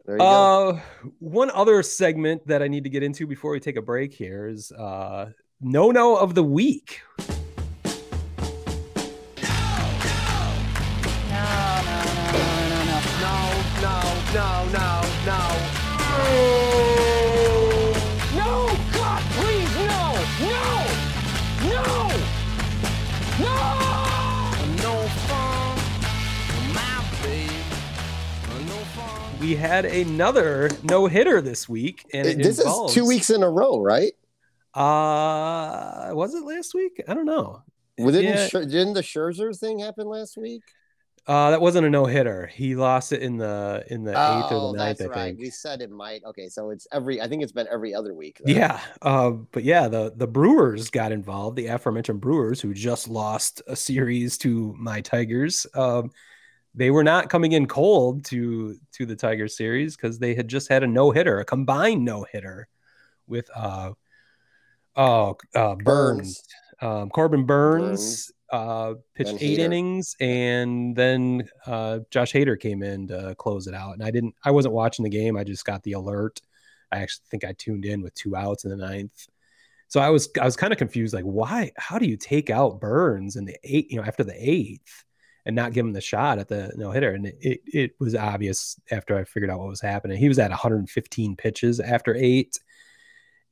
There you uh, go. One other segment that I need to get into before we take a break here is uh, no-no of the week. No, no, no, no, no, no, no, no, no, no, no. We had another no-hitter this week, and it this involves, is two weeks in a row, right? Uh was it last week? I don't know. Well, didn't, yeah. Scher- didn't the Scherzer thing happen last week? Uh, that wasn't a no-hitter. He lost it in the in the oh, eighth or the ninth. That's I think. Right. We said it might. Okay, so it's every. I think it's been every other week. Though. Yeah, uh, but yeah, the the Brewers got involved. The aforementioned Brewers, who just lost a series to my Tigers. Um, They were not coming in cold to to the Tiger series because they had just had a no hitter, a combined no hitter, with uh oh uh, Burns, Burns. Um, Corbin Burns, Burns. Uh, pitched ben eight Hader. innings, and then uh, Josh Hader came in to close it out. And I didn't, I wasn't watching the game. I just got the alert. I actually think I tuned in with two outs in the ninth. So I was I was kind of confused, like why? How do you take out Burns in the eight? You know, after the eighth. And not give him the shot at the no hitter. And it, it, it was obvious after I figured out what was happening. He was at one hundred fifteen pitches after eight,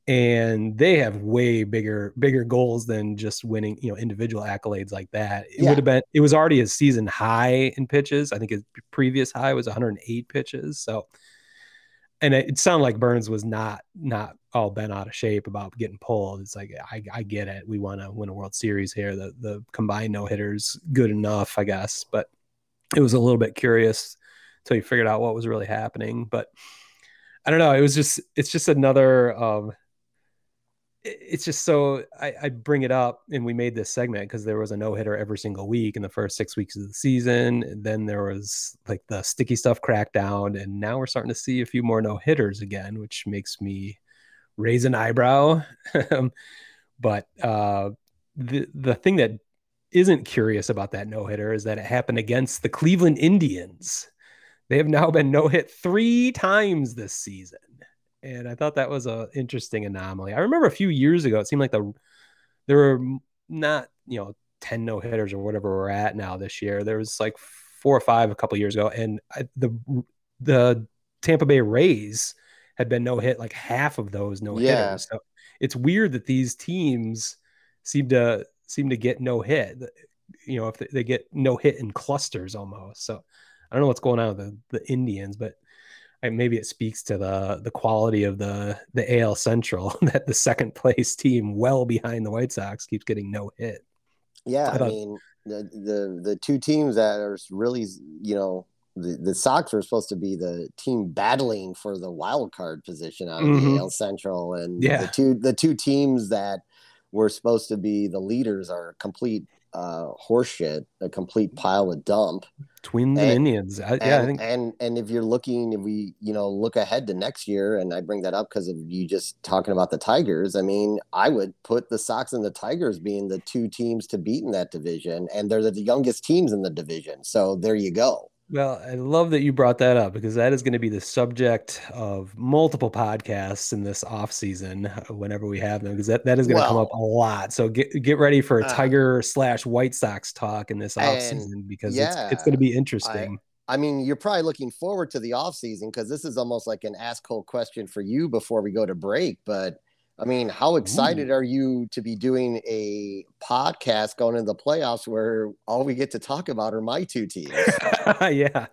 and they have way bigger, bigger goals than just winning, you know, individual accolades like that. It yeah. would have been, it was already his season high in pitches. I think his previous high was one hundred eight pitches. So, and it, it sounded like Burns was not, not all bent out of shape about getting pulled. It's like, I, I get it. We want to win a World Series here. The the combined no hitters, good enough, I guess. But it was a little bit curious until you figured out what was really happening. But I don't know. It was just, it's just another, um, it, it's just so I, I bring it up, and we made this segment because there was a no hitter every single week in the first six weeks of the season. And then there was like the sticky stuff crackdown, and now we're starting to see a few more no hitters again, which makes me raise an eyebrow. But uh, the the thing that isn't curious about that no-hitter is that it happened against the Cleveland Indians. They have now been no-hit three times this season. And I thought that was an interesting anomaly. I remember a few years ago, it seemed like the there were not, you know, ten no-hitters or whatever we're at now this year. There was like four or five a couple years ago. And I, the the Tampa Bay Rays had been no hit, like half of those no hitters. Yeah. So it's weird that these teams seem to seem to get no hit, you know, if they, they get no hit in clusters almost. So I don't know what's going on with the, the Indians, but I, maybe it speaks to the the quality of the, the A L Central that the second place team well behind the White Sox keeps getting no hit. Yeah. I, I mean, the, the, the two teams that are really, you know, The, the Sox were supposed to be the team battling for the wild card position out of mm-hmm. the A L Central, and yeah. the two the two teams that were supposed to be the leaders are complete uh, horseshit, a complete pile of dump. Twins and Indians, I, and, yeah. I think... And and if you're looking, if we you know look ahead to next year, and I bring that up because of you just talking about the Tigers. I mean, I would put the Sox and the Tigers being the two teams to beat in that division, and they're the youngest teams in the division. So there you go. Well, I love that you brought that up because that is going to be the subject of multiple podcasts in this off season, whenever we have them, because that, that is going well, to come up a lot. So get get ready for a Tiger uh, slash White Sox talk in this off season because yeah, it's, it's going to be interesting. I, I mean, you're probably looking forward to the off season because this is almost like an ask Colt question for you before we go to break. But I mean, how excited Ooh. are you to be doing a podcast going into the playoffs where all we get to talk about are my two teams? Yeah.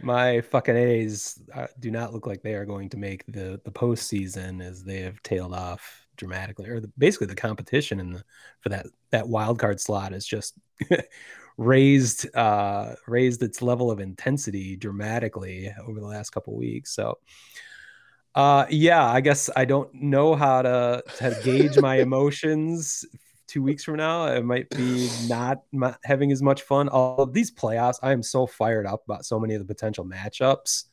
My fucking A's uh, do not look like they are going to make the, the postseason as they have tailed off dramatically, or the, basically the competition in the, for that, that wild card slot is just raised, uh, raised its level of intensity dramatically over the last couple of weeks. So, Uh, yeah, I guess I don't know how to, to gauge my emotions two weeks from now. It might be not, not having as much fun. All of these playoffs, I am so fired up about so many of the potential matchups.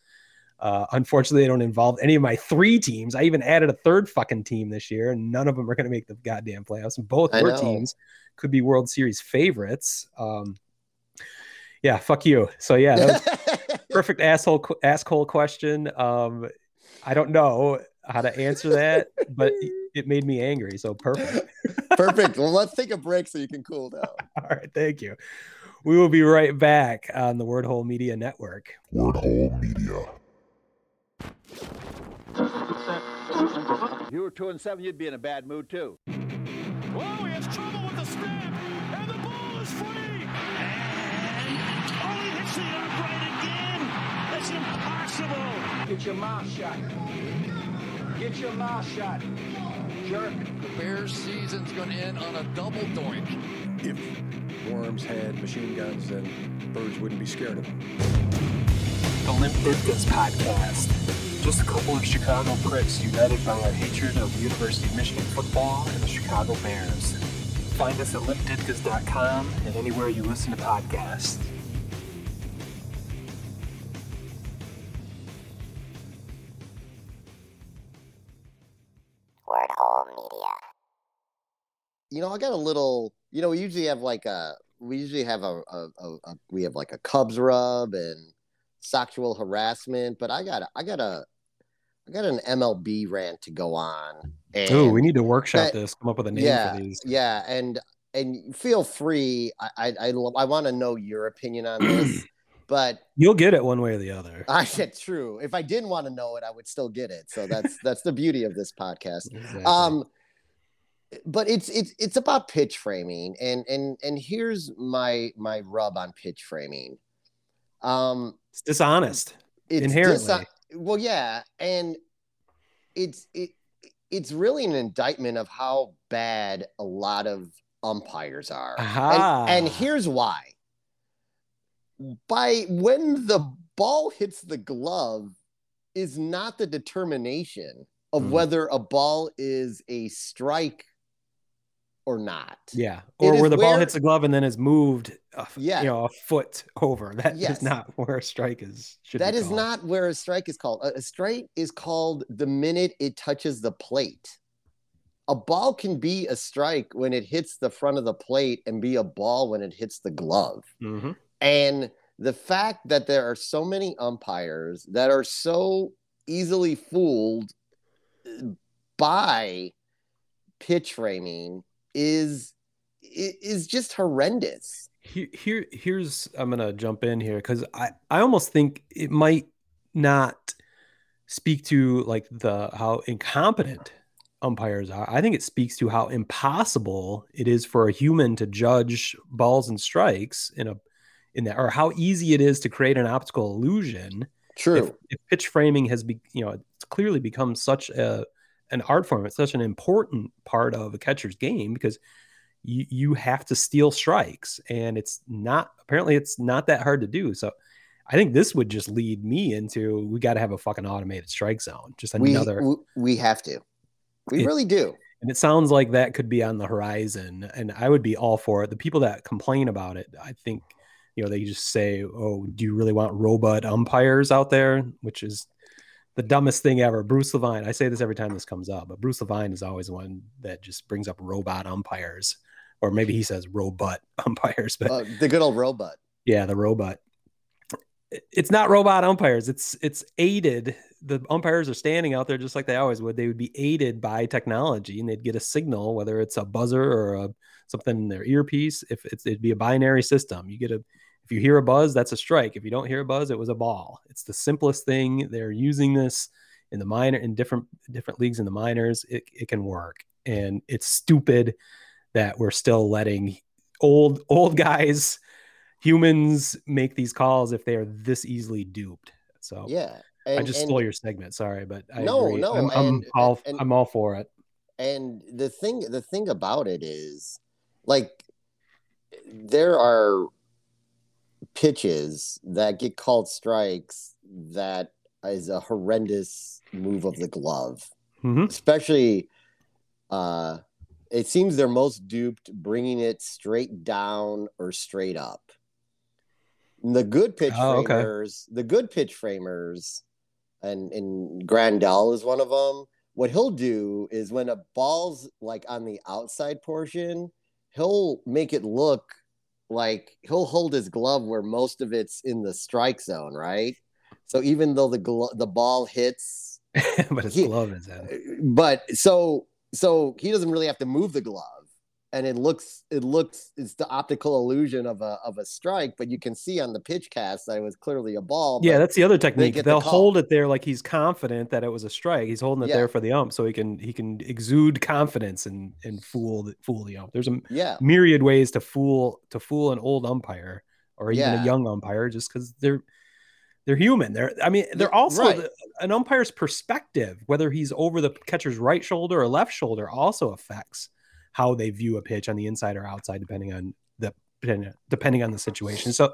Uh, unfortunately, they don't involve any of my three teams. I even added a third fucking team this year, and none of them are going to make the goddamn playoffs. And both your teams could be World Series favorites. Um, yeah, fuck you. So, yeah, that was perfect asshole, asshole question. Um, I don't know how to answer that, but it made me angry. So perfect. Perfect. Well, let's take a break so you can cool down. All right. Thank you. We will be right back on the Word Hole Media Network. Word Hole Media. If you were two and seven, you'd be in a bad mood too. Whoa, he has trouble with the snap, and the ball is free. And oh, he hits the upright again. That's impossible. Get your mouth shut. Get your mouth shut. Jerk. The Bears' season's going to end on a double doink. If worms had machine guns, then birds wouldn't be scared of them. The Limp Bizkits Podcast. Just a couple of Chicago pricks united by a hatred of University of Michigan football and the Chicago Bears. Find us at limp bizkits dot com and anywhere you listen to podcasts. You know, I got a little, you know, we usually have like a, we usually have a, a, a, a we have like a Cubs rub and sexual harassment, but I got, a, I got a, I got an M L B rant to go on. Oh, we need to workshop that, this, come up with a name yeah, for these. Yeah. And, and feel free. I, I, I, I want to know your opinion on this, but you'll get it one way or the other. I said, true. If I didn't want to know it, I would still get it. So that's, that's the beauty of this podcast. Exactly. Um, But it's it's it's about pitch framing, and and and here's my my rub on pitch framing. Um, it's dishonest it's inherently. Dishon- well, yeah, and it's it it's really an indictment of how bad a lot of umpires are. Uh-huh. And, and here's why. By when the ball hits the glove is not the determination of mm. whether a ball is a strike or not. Yeah. Or where the where, ball hits the glove and then is moved a, yeah. you know, a foot over. That yes. is not where a strike is. That is not where a strike is called. A, a strike is called the minute it touches the plate. A ball can be a strike when it hits the front of the plate and be a ball when it hits the glove. Mm-hmm. And the fact that there are so many umpires that are so easily fooled by pitch framing is is just horrendous. Here, here here's I'm gonna jump in here because I, I almost think it might not speak to like the how incompetent umpires are. I think it speaks to how impossible it is for a human to judge balls and strikes in a in that, or how easy it is to create an optical illusion. True. If, if pitch framing has be you know it's clearly become such a an art form. It's such an important part of a catcher's game because you, you have to steal strikes, and it's not, apparently it's not that hard to do. So I think this would just lead me into, we got to have a fucking automated strike zone. Just another, we, we have to, we it, really do. And it sounds like that could be on the horizon, and I would be all for it. The people that complain about it, I think, you know, they just say, oh, do you really want robot umpires out there? Which is the dumbest thing ever. Bruce Levine, I say this every time this comes up, but Bruce Levine is always one that just brings up robot umpires, or maybe he says robot umpires, but uh, the good old robot. Yeah, the robot. it's not robot umpires. It's it's aided. The umpires are standing out there just like they always would. They would be aided by technology, and they'd get a signal, whether it's a buzzer or a, something in their earpiece. If it's, it'd be a binary system, you get a if you hear a buzz, that's a strike. If you don't hear a buzz, it was a ball. It's the simplest thing. They're using this in the minor in different different leagues in the minors. It it can work, and it's stupid that we're still letting old old guys. Humans make these calls if they are this easily duped. So yeah, and, I just and, stole your segment. Sorry, but I no, agree. no, I'm, I'm and, all and, I'm all for it. And the thing, the thing about it is, like, there are pitches that get called strikes. That is a horrendous move of the glove, mm-hmm. especially. Uh, it seems they're most duped bringing it straight down or straight up. The good pitch oh, framers, okay. the good pitch framers, and, and Grandal is one of them. What he'll do is when a ball's like on the outside portion, he'll make it look like he'll hold his glove where most of it's in the strike zone, right? So even though the glo- the ball hits, but his he, glove is out. But so so he doesn't really have to move the glove. And it looks, it looks, it's the optical illusion of a of a strike, but you can see on the pitch cast that it was clearly a ball. Yeah, that's the other technique. They'll hold it there like he's confident that it was a strike. He's holding it yeah. there for the ump, so he can he can exude confidence and and fool the, fool the ump. There's a yeah. myriad ways to fool to fool an old umpire or even yeah. a young umpire, just because they're they're human. They're I mean they're also right. the, an umpire's perspective, whether he's over the catcher's right shoulder or left shoulder, also affects how they view a pitch on the inside or outside, depending on the depending on the situation. So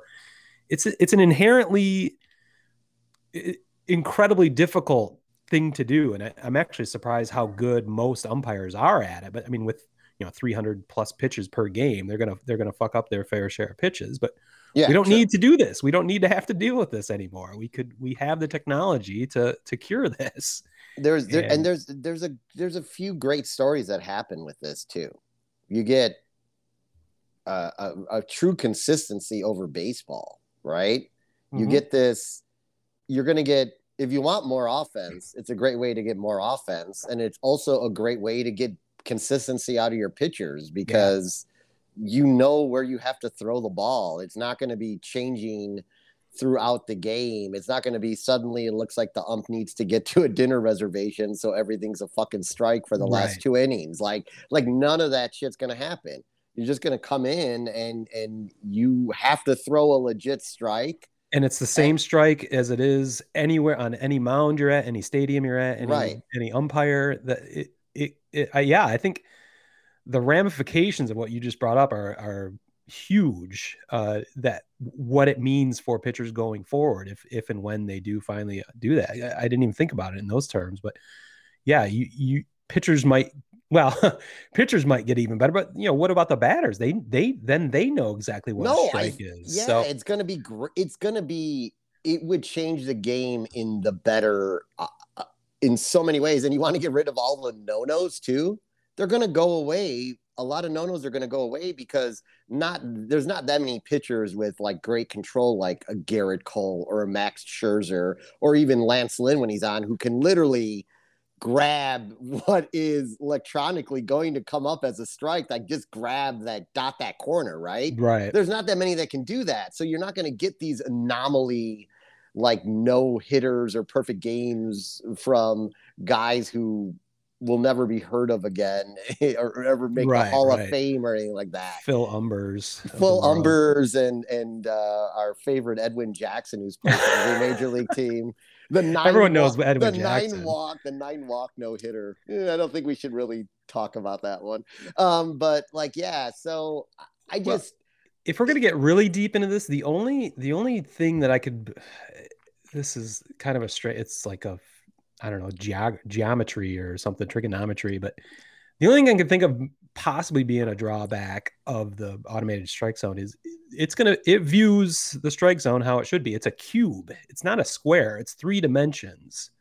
it's it's an inherently incredibly difficult thing to do, and I, I'm actually surprised how good most umpires are at it. But I mean, with you know three hundred plus pitches per game, they're gonna they're gonna fuck up their fair share of pitches. But yeah, we don't sure. need to do this. We don't need to have to deal with this anymore. We could we have the technology to to cure this. There's there, and, and there's there's a there's a few great stories that happen with this too. You get uh, a, a true consistency over baseball, right? Mm-hmm. You get this. You're going to get if you want more offense. It's a great way to get more offense, and it's also a great way to get consistency out of your pitchers because yeah. you know where you have to throw the ball. It's not going to be changing throughout the game. It's not going to be suddenly it looks like the ump needs to get to a dinner reservation so everything's a fucking strike for the right. last two innings. Like like none of that shit's going to happen. You're just going to come in and and you have to throw a legit strike. And it's the same and, strike as it is anywhere on any mound you're at, any stadium you're at, any right. any umpire. That it it, it I, yeah, I think the ramifications of what you just brought up are are huge uh that what it means for pitchers going forward if if and when they do finally do that. I, I didn't even think about it in those terms, but yeah, you you pitchers might well pitchers might get even better, but you know what about the batters? They they then they know exactly what no, a strike I, is yeah so. It's gonna be great. It's gonna be it would change the game in the better uh, uh, in so many ways, and you want to get rid of all the no-nos too. They're gonna go away. A lot of no-nos are going to go away because not there's not that many pitchers with like great control like a Garrett Cole or a Max Scherzer or even Lance Lynn when he's on, who can literally grab what is electronically going to come up as a strike. Like just grab that dot that corner, right? Right. There's not that many that can do that. So you're not going to get these anomaly like no hitters or perfect games from guys who will never be heard of again or ever make right, the Hall right. of Fame or anything like that. Phil Umbers. Phil Umbers and and uh, our favorite Edwin Jackson, who's playing for every major league team. The nine Everyone knows walk, Edwin the Jackson. The nine walk, the nine walk no-hitter. I don't think we should really talk about that one. Um, but, like, yeah, so I just... Well, if we're going to get really deep into this, the only the only thing that I could... This is kind of a straight... It's like a... I don't know, geog- geometry or something, trigonometry. But the only thing I can think of possibly being a drawback of the automated strike zone is it's going to, it views the strike zone how it should be. It's a cube. It's not a square. It's three dimensions.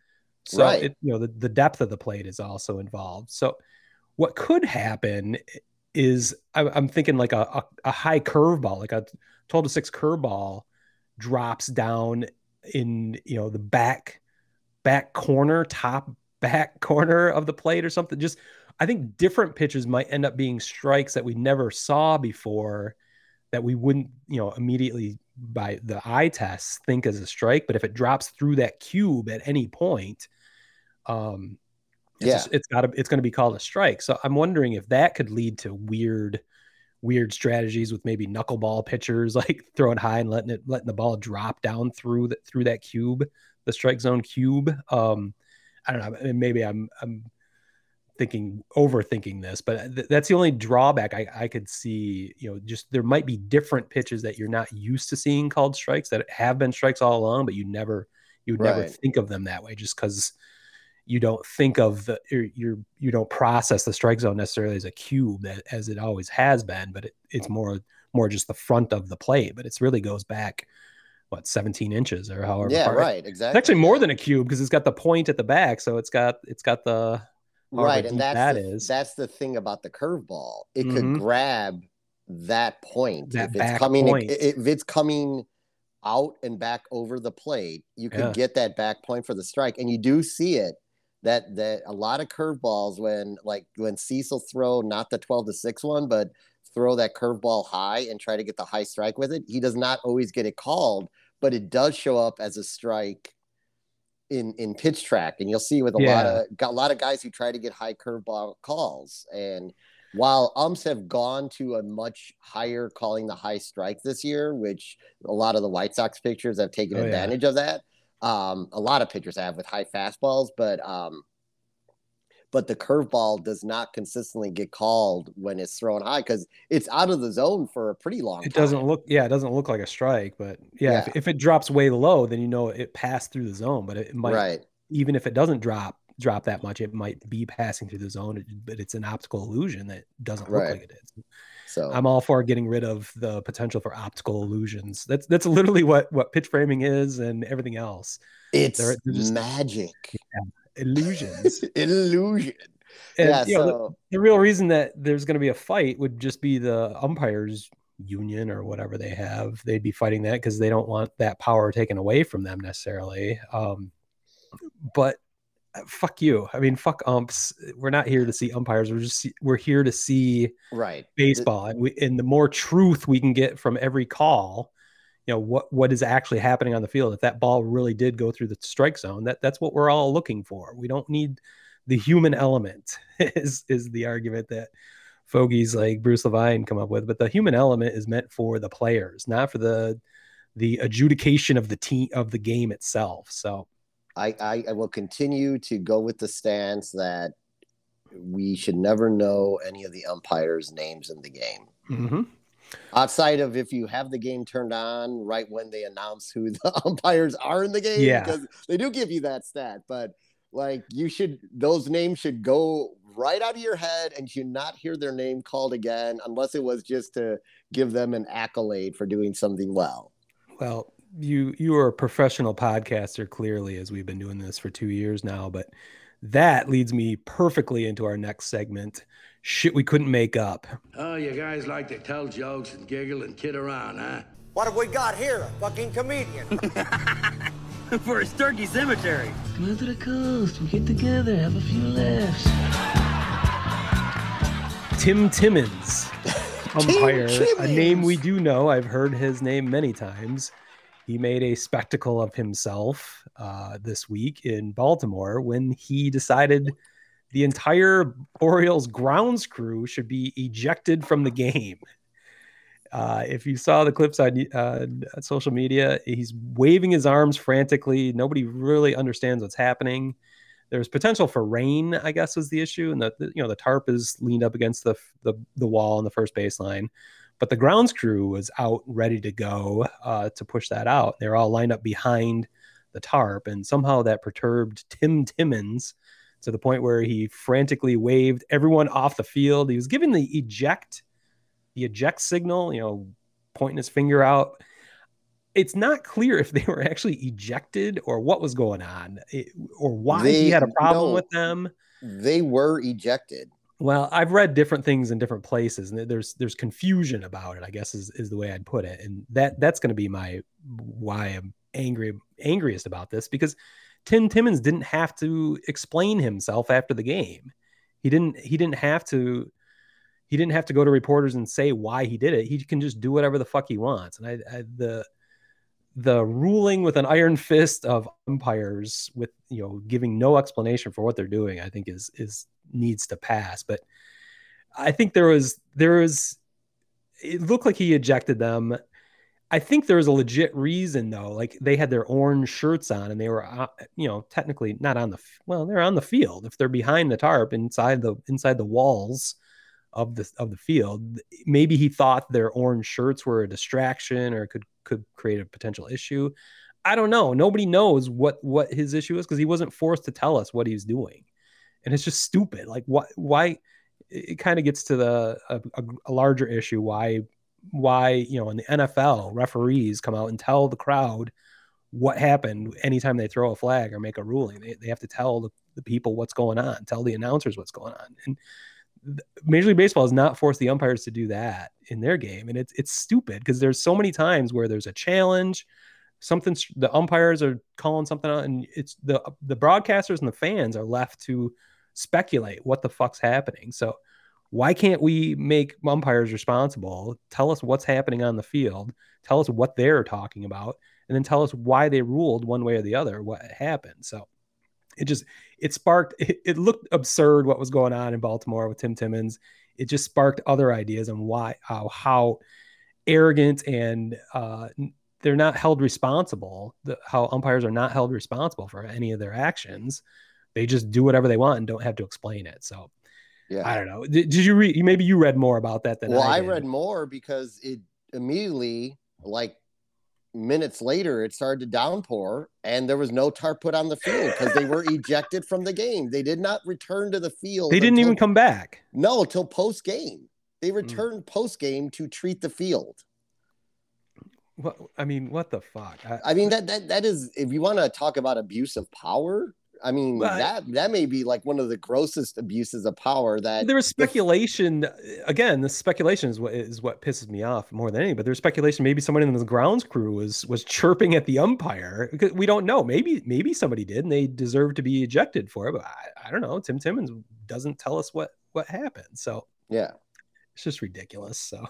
So, right. it, you know, the, the depth of the plate is also involved. So what could happen is I, I'm thinking like a, a, a high curveball, like a twelve to six curveball drops down in, you know, the back back corner, top back corner of the plate or something. Just, I think different pitches might end up being strikes that we never saw before, that we wouldn't, you know, immediately by the eye test think as a strike. But if it drops through that cube at any point, um, it's, yeah. just, it's gotta, it's going to be called a strike. So I'm wondering if that could lead to weird, weird strategies with maybe knuckleball pitchers, like throwing high and letting it, letting the ball drop down through that, through that cube, the strike zone cube. Um, I don't know. Maybe I'm, I'm thinking, overthinking this, but th- that's the only drawback I, I could see. You know, just there might be different pitches that you're not used to seeing called strikes that have been strikes all along, but you never, you would right. never think of them that way, just because you don't think of the, you you don't process the strike zone necessarily as a cube as it always has been, but it, it's more, more just the front of the plate, but it's really goes back what, seventeen inches or however. Yeah, far. Right. Exactly. It's actually more than a cube because it's got the point at the back. So it's got, it's got the, right, and that's that the, is. that's the thing about the curveball. It mm-hmm. could grab that point that if it's coming point. If it's coming out and back over the plate, you could yeah. get that back point for the strike. And you do see it that that a lot of curveballs when like when Cecil throw not the twelve to six one, but throw that curveball high and try to get the high strike with it. He does not always get it called, but it does show up as a strike in in pitch track, and you'll see with a yeah. lot of got a lot of guys who try to get high curveball calls. And while umps have gone to a much higher calling the high strike this year, which a lot of the White Sox pitchers have taken oh, advantage yeah. of that. Um, a lot of pitchers have with high fastballs, but um, but the curveball does not consistently get called when it's thrown high because it's out of the zone for a pretty long it time. It doesn't look, yeah, it doesn't look like a strike, but yeah, yeah. If, if it drops way low, then you know it passed through the zone. But it might, right. even if it doesn't drop drop that much, it might be passing through the zone, but it's an optical illusion that doesn't look right. like it is. So I'm all for getting rid of the potential for optical illusions. That's that's literally what what pitch framing is and everything else. It's they're, they're just, magic. Yeah. Illusions. Illusion. And, yeah, you know, so... the, the real reason that there's going to be a fight would just be the umpires union or whatever they have. They'd be fighting that because they don't want that power taken away from them necessarily. Um, but fuck you. I mean, fuck umps. We're not here to see umpires. We're just we're here to see right. baseball. And, we, and the more truth we can get from every call, you know, what, what is actually happening on the field. If that ball really did go through the strike zone, that that's what we're all looking for. We don't need the human element is, is the argument that fogies like Bruce Levine come up with, but the human element is meant for the players, not for the, the adjudication of the team of the game itself. So I, I, I will continue to go with the stance that we should never know any of the umpires' names in the game. Mm-hmm. Outside of if you have the game turned on right when they announce who the umpires are in the game, yeah. because they do give you that stat, but like you should, those names should go right out of your head and you not hear their name called again, unless it was just to give them an accolade for doing something well. Well, you, you are a professional podcaster, clearly, as we've been doing this for two years now, but that leads me perfectly into our next segment. Shit we couldn't make up. Oh, you guys like to tell jokes and giggle and kid around, huh? What have we got here? A fucking comedian. For a turkey cemetery. Come out to the coast. We get together. Have a few laughs. Tim Timmons. Umpire. Tim Timmons. A name we do know. I've heard his name many times. He made a spectacle of himself uh, this week in Baltimore when he decided the entire Orioles grounds crew should be ejected from the game. Uh, if you saw the clips on uh, social media, he's waving his arms frantically. Nobody really understands what's happening. There's potential for rain, I guess, was the issue. And the, the you know the tarp is leaned up against the the, the wall on the first baseline, but the grounds crew was out ready to go uh, to push that out. They're all lined up behind the tarp, and somehow that perturbed Tim Timmons to the point where he frantically waved everyone off the field. He was giving the eject, the eject signal, you know, pointing his finger out. It's not clear if they were actually ejected or what was going on or why they, he had a problem no, with them. They were ejected. Well, I've read different things in different places, and there's there's confusion about it, I guess, is, is the way I'd put it. And that that's going to be my why I'm angry angriest about this, because Tim Timmons didn't have to explain himself after the game. He didn't he didn't have to he didn't have to go to reporters and say why he did it. He can just do whatever the fuck he wants. And I, I the the ruling with an iron fist of umpires with, you know, giving no explanation for what they're doing, I think is is needs to pass. But I think there was there was it looked like he ejected them. I think there was a legit reason, though. Like, they had their orange shirts on, and they were, uh, you know, technically not on the, well, they're on the field. If they're behind the tarp, inside the inside the walls of the of the field, maybe he thought their orange shirts were a distraction or could could create a potential issue. I don't know. Nobody knows what what his issue is, because he wasn't forced to tell us what he's doing, and it's just stupid. Like, why? Why? It kind of gets to the a, a larger issue. Why? Why, you know, in the N F L, referees come out and tell the crowd what happened anytime they throw a flag or make a ruling. They, they have to tell the, the people what's going on, tell the announcers what's going on. And Major League Baseball has not forced the umpires to do that in their game. And it's it's stupid, because there's so many times where there's a challenge, something, the umpires are calling something out, and it's the the broadcasters and the fans are left to speculate what the fuck's happening. So why can't we make umpires responsible? Tell us what's happening on the field. Tell us what they're talking about, and then tell us why they ruled one way or the other, what happened. So it just, it sparked, it, it looked absurd what was going on in Baltimore with Tim Timmons. It just sparked other ideas on why, how, how arrogant and uh, they're not held responsible, the, how umpires are not held responsible for any of their actions. They just do whatever they want and don't have to explain it. So, yeah, I don't know. Did, did you read? Maybe you read more about that than well, I did. Well, I read more because it immediately, like minutes later, it started to downpour, and there was no tarp put on the field because they were ejected from the game. They did not return to the field. They didn't until, even come back. No, till post game. They returned mm. post game to treat the field. Well, I mean, what the fuck? I, I mean that that that is, if you want to talk about abuse of power. I mean, but that that may be like one of the grossest abuses of power. That there was speculation. Again, the speculation is what is what pisses me off more than any. But there's speculation. Maybe somebody in the grounds crew was was chirping at the umpire. We don't know. Maybe maybe somebody did, and they deserve to be ejected for it. But I, I don't know. Tim Timmons doesn't tell us what what happened. So yeah, it's just ridiculous. So.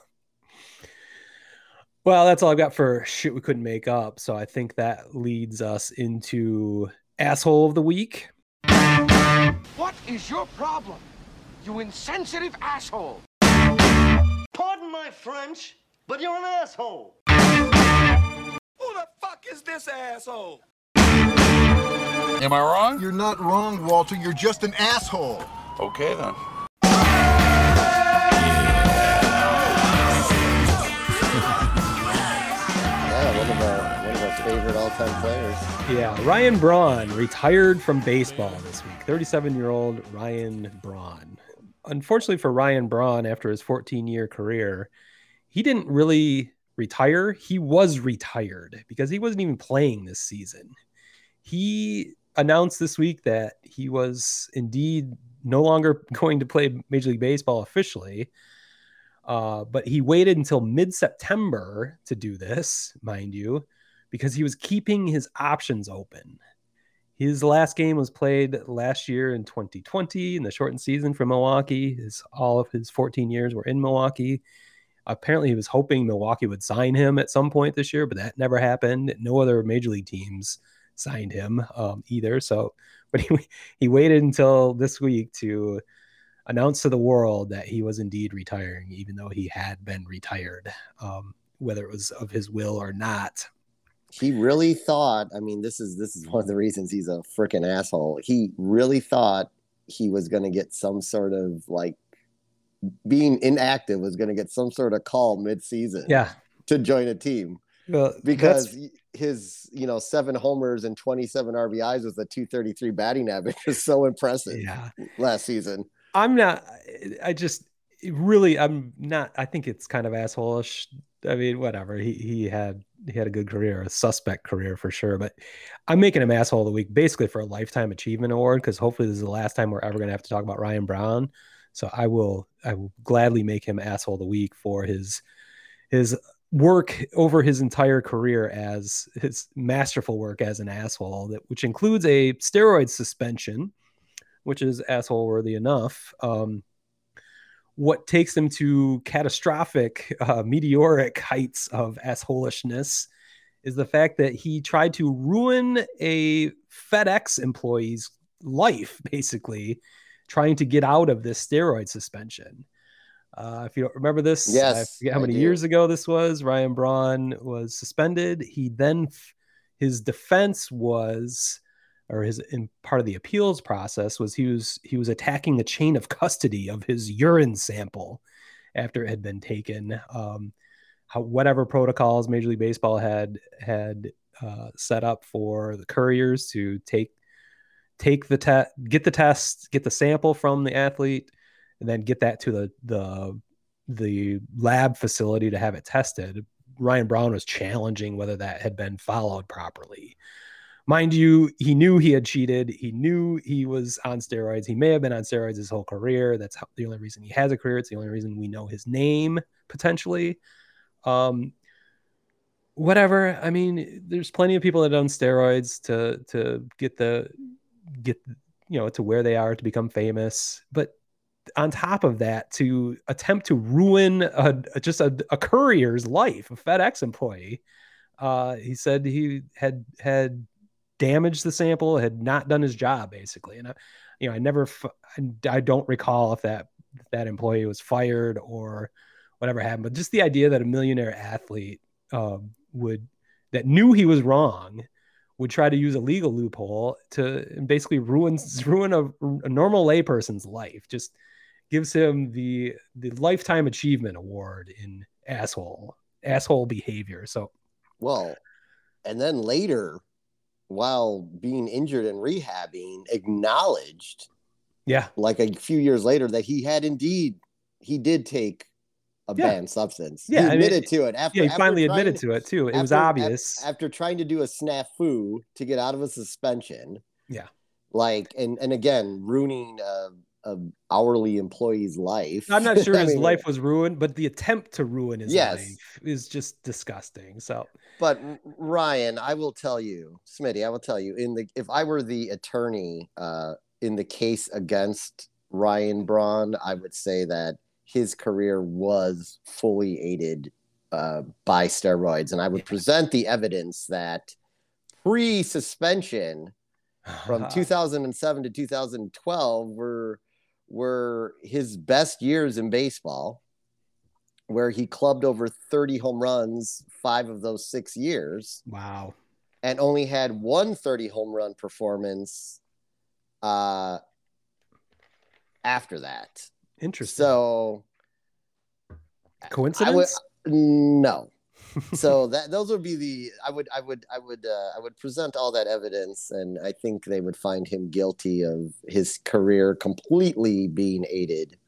Well, that's all I've got for shit we couldn't make up. So I think that leads us into Asshole of the Week. What is your problem, you insensitive asshole? Pardon my French, but you're an asshole. Who the fuck is this asshole? Am I wrong? You're not wrong, Walter. You're just an asshole. Okay, then. Favorite all-time players. Yeah, Ryan Braun retired from baseball this week. thirty-seven-year-old Ryan Braun. Unfortunately for Ryan Braun, after his fourteen-year career, he didn't really retire. He was retired because he wasn't even playing this season. He announced this week that he was indeed no longer going to play Major League Baseball officially. Uh, but he waited until mid-September to do this, mind you, because he was keeping his options open. His last game was played last year in twenty twenty in the shortened season for Milwaukee. His, all of his fourteen years were in Milwaukee. Apparently he was hoping Milwaukee would sign him at some point this year, but that never happened. No other major league teams signed him um, either. So, but he, he waited until this week to announce to the world that he was indeed retiring, even though he had been retired, um, whether it was of his will or not. He really thought, I mean, this is this is one of the reasons he's a freaking asshole. He really thought he was going to get some sort of, like, being inactive was going to get some sort of call mid-season yeah. to join a team. Well, because that's... his, you know, seven homers and twenty-seven R B Is with a two thirty-three batting average was so impressive yeah. last season. I'm not, I just really, I'm not, I think it's kind of asshole-ish. I mean, whatever. He he had he had a good career, a suspect career for sure. But I'm making him asshole of the week, basically for a lifetime achievement award, because hopefully this is the last time we're ever going to have to talk about Ryan Braun. So I will I will gladly make him asshole of the week for his his work over his entire career, as his masterful work as an asshole, that which includes a steroid suspension, which is asshole worthy enough. Um, what takes him to catastrophic, uh, meteoric heights of assholishness is the fact that he tried to ruin a FedEx employee's life, basically trying to get out of this steroid suspension. Uh, if you don't remember this, yes, I forget how I many do. years ago this was. Ryan Braun was suspended. He then, his defense was, or his in part of the appeals process was, he was he was attacking the chain of custody of his urine sample after it had been taken. Um, how whatever protocols Major League Baseball had had uh, set up for the couriers to take take the test, get the test, get the sample from the athlete, and then get that to the the the lab facility to have it tested. Ryan Braun was challenging whether that had been followed properly. Mind you, he knew he had cheated. He knew he was on steroids. He may have been on steroids his whole career. That's how, the only reason he has a career. It's the only reason we know his name, potentially. Um, whatever. I mean, there's plenty of people that have done steroids to to get the get you know to where they are, to become famous, but on top of that, to attempt to ruin a, just a, a courier's life, a FedEx employee. Uh, he said he had had damaged the sample, had not done his job, basically. And I, you know, I never, I don't recall if that if that employee was fired or whatever happened. But just the idea that a millionaire athlete uh, would, that knew he was wrong, would try to use a legal loophole to basically ruin ruin a, a normal layperson's life, just gives him the the lifetime achievement award in asshole asshole behavior. So, well, and then later, while being injured and rehabbing, acknowledged, yeah, like a few years later, that he had indeed he did take a yeah. banned substance. Yeah, he admitted I mean, to it after. Yeah, he after finally admitted to, to it too. It after, was obvious after, after trying to do a snafu to get out of a suspension. Yeah, like and and again ruining. Uh, Of hourly employee's life. I'm not sure his mean, life was ruined, but the attempt to ruin his yes. life is just disgusting. So, but Ryan, I will tell you, Smitty, I will tell you, in the if I were the attorney uh, in the case against Ryan Braun, I would say that his career was fully aided uh, by steroids, and I would yeah. present the evidence that pre-suspension from two thousand seven to two thousand twelve were. were his best years in baseball, where he clubbed over thirty home runs, five of those six years. Wow. And only had one thirty home run performance uh, after that. Interesting. So coincidence? I would, no. So that those would be the, I would, I would, I would, uh, I would present all that evidence, and I think they would find him guilty of his career completely being aided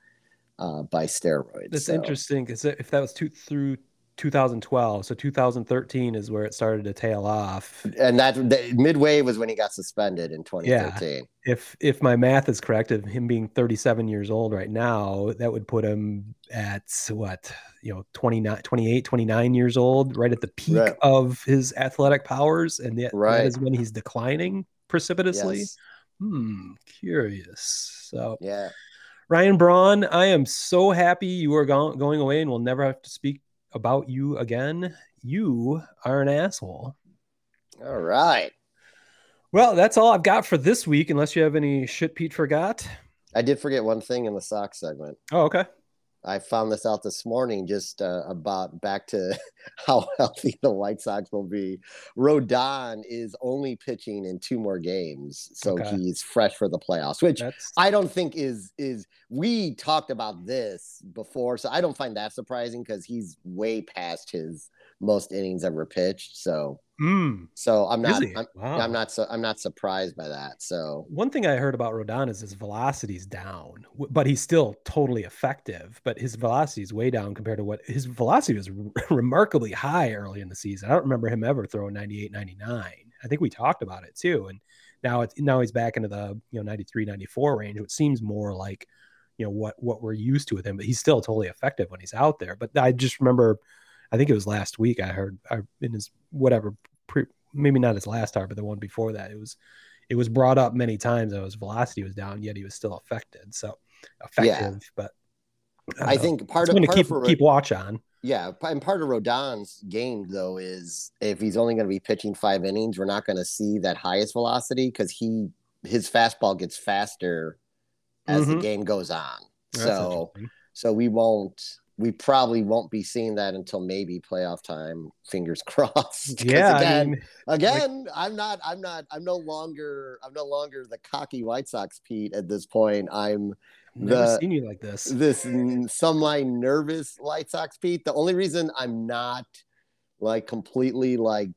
uh, by steroids. That's so interesting, because if that was two, through two thousand twelve, so two thousand thirteen is where it started to tail off, and that, that midway was when he got suspended in twenty thirteen. Yeah. If if my math is correct, of him being thirty-seven years old right now, that would put him at what, you know, twenty-nine, twenty-eight, twenty-nine years old, right at the peak right. of his athletic powers, and that, right. that is when he's declining precipitously. Yes. Hmm, curious. So yeah, Ryan Braun, I am so happy you are go- going away, and we'll never have to speak about you again. You are an asshole. All right. Well, that's all I've got for this week, unless you have any shit Pete forgot. I did forget one thing in the sock segment. Oh, okay. I found this out this morning, just uh, about back to how healthy the White Sox will be. Rodon is only pitching in two more games, so okay. he's fresh for the playoffs, which that's... I don't think is is we talked about this before, so I don't find that surprising, because he's way past his most innings ever pitched. So, mm. so I'm not I'm, wow. I'm not su- I'm not surprised by that. So one thing I heard about Rodon is his velocity's down, but he's still totally effective. But his velocity is way down compared to what his velocity was re- remarkably high early in the season. I don't remember him ever throwing ninety-eight, ninety-nine. I think we talked about it too. And now it's now he's back into the you know ninety-three, ninety-four range, which seems more like, you know, what what we're used to with him, but he's still totally effective when he's out there. But I just remember, I think it was last week I heard I, in his whatever, pre, maybe not his last start, but the one before that, it was it was brought up many times that his velocity was down, yet he was still affected. So effective, yeah. But I, I think part it's of part keep, for, keep watch on. Yeah, and part of Rodon's game, though, is if he's only going to be pitching five innings, we're not going to see that highest velocity because he his fastball gets faster as mm-hmm. the game goes on. That's so so we won't we probably won't be seeing that until maybe playoff time. Fingers crossed. Yeah. Again, I mean, again, like, I'm not I'm not I'm no longer I'm no longer the cocky White Sox Pete at this point. I'm Never the, seen you like this. This some nervous White Sox Pete. The only reason I'm not like completely like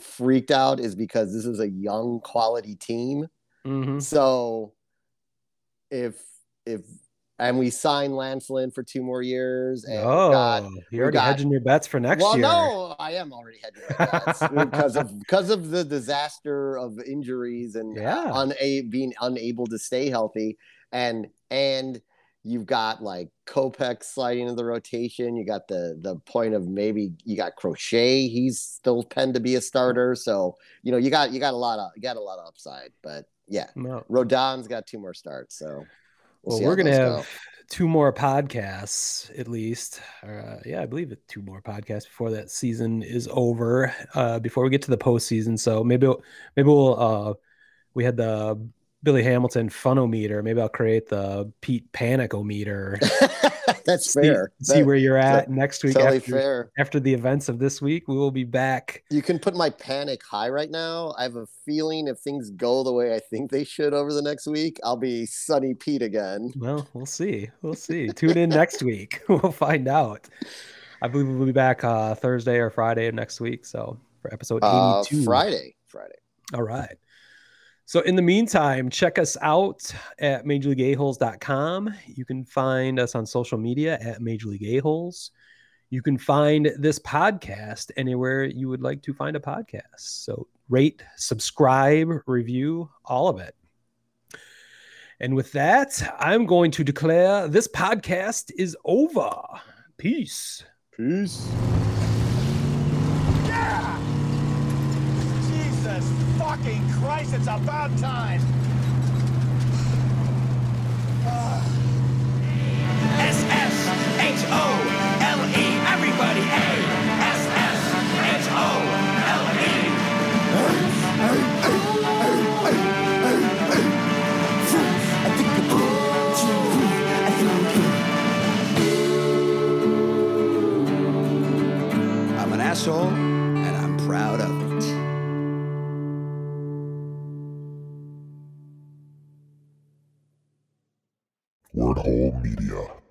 freaked out is because this is a young quality team. Mm-hmm. So if if and we sign Lance Lynn for two more years, and oh, got, you're already got, hedging your bets for next well, year. Well, no, I am already hedging my bets because of because of the disaster of injuries and yeah. una- being unable to stay healthy. And and you've got like Kopech sliding in the rotation. You got the the point of maybe you got Crochet. He's still penned to be a starter. So you know you got you got a lot of you got a lot of upside. But yeah, no. Rodon's got two more starts. So we'll, well we're gonna have go. two more podcasts at least. Uh, yeah, I believe it's two more podcasts before that season is over. Uh, before we get to the postseason. So maybe maybe we'll uh, we had the Billy Hamilton funometer. Maybe I'll create the Pete Panicometer. That's see, fair. See that, where you're at that, next week. Totally after, fair. After the events of this week, we will be back. You can put my panic high right now. I have a feeling if things go the way I think they should over the next week, I'll be Sunny Pete again. Well, we'll see. We'll see. Tune in next week. We'll find out. I believe we'll be back uh, Thursday or Friday of next week. So for episode eighty-two. Uh, Friday. Friday. All right. So in the meantime, check us out at Major League A Holes dot com. You can find us on social media at Major League A-Holes. You can find this podcast anywhere you would like to find a podcast. So rate, subscribe, review, all of it. And with that, I'm going to declare this podcast is over. Peace. Peace. Yeah! Jesus fucking Christ, it's about time. S S H O L E, everybody, hey. S S H O L E. I'm an asshole, and I'm proud of it. Word Hole Media.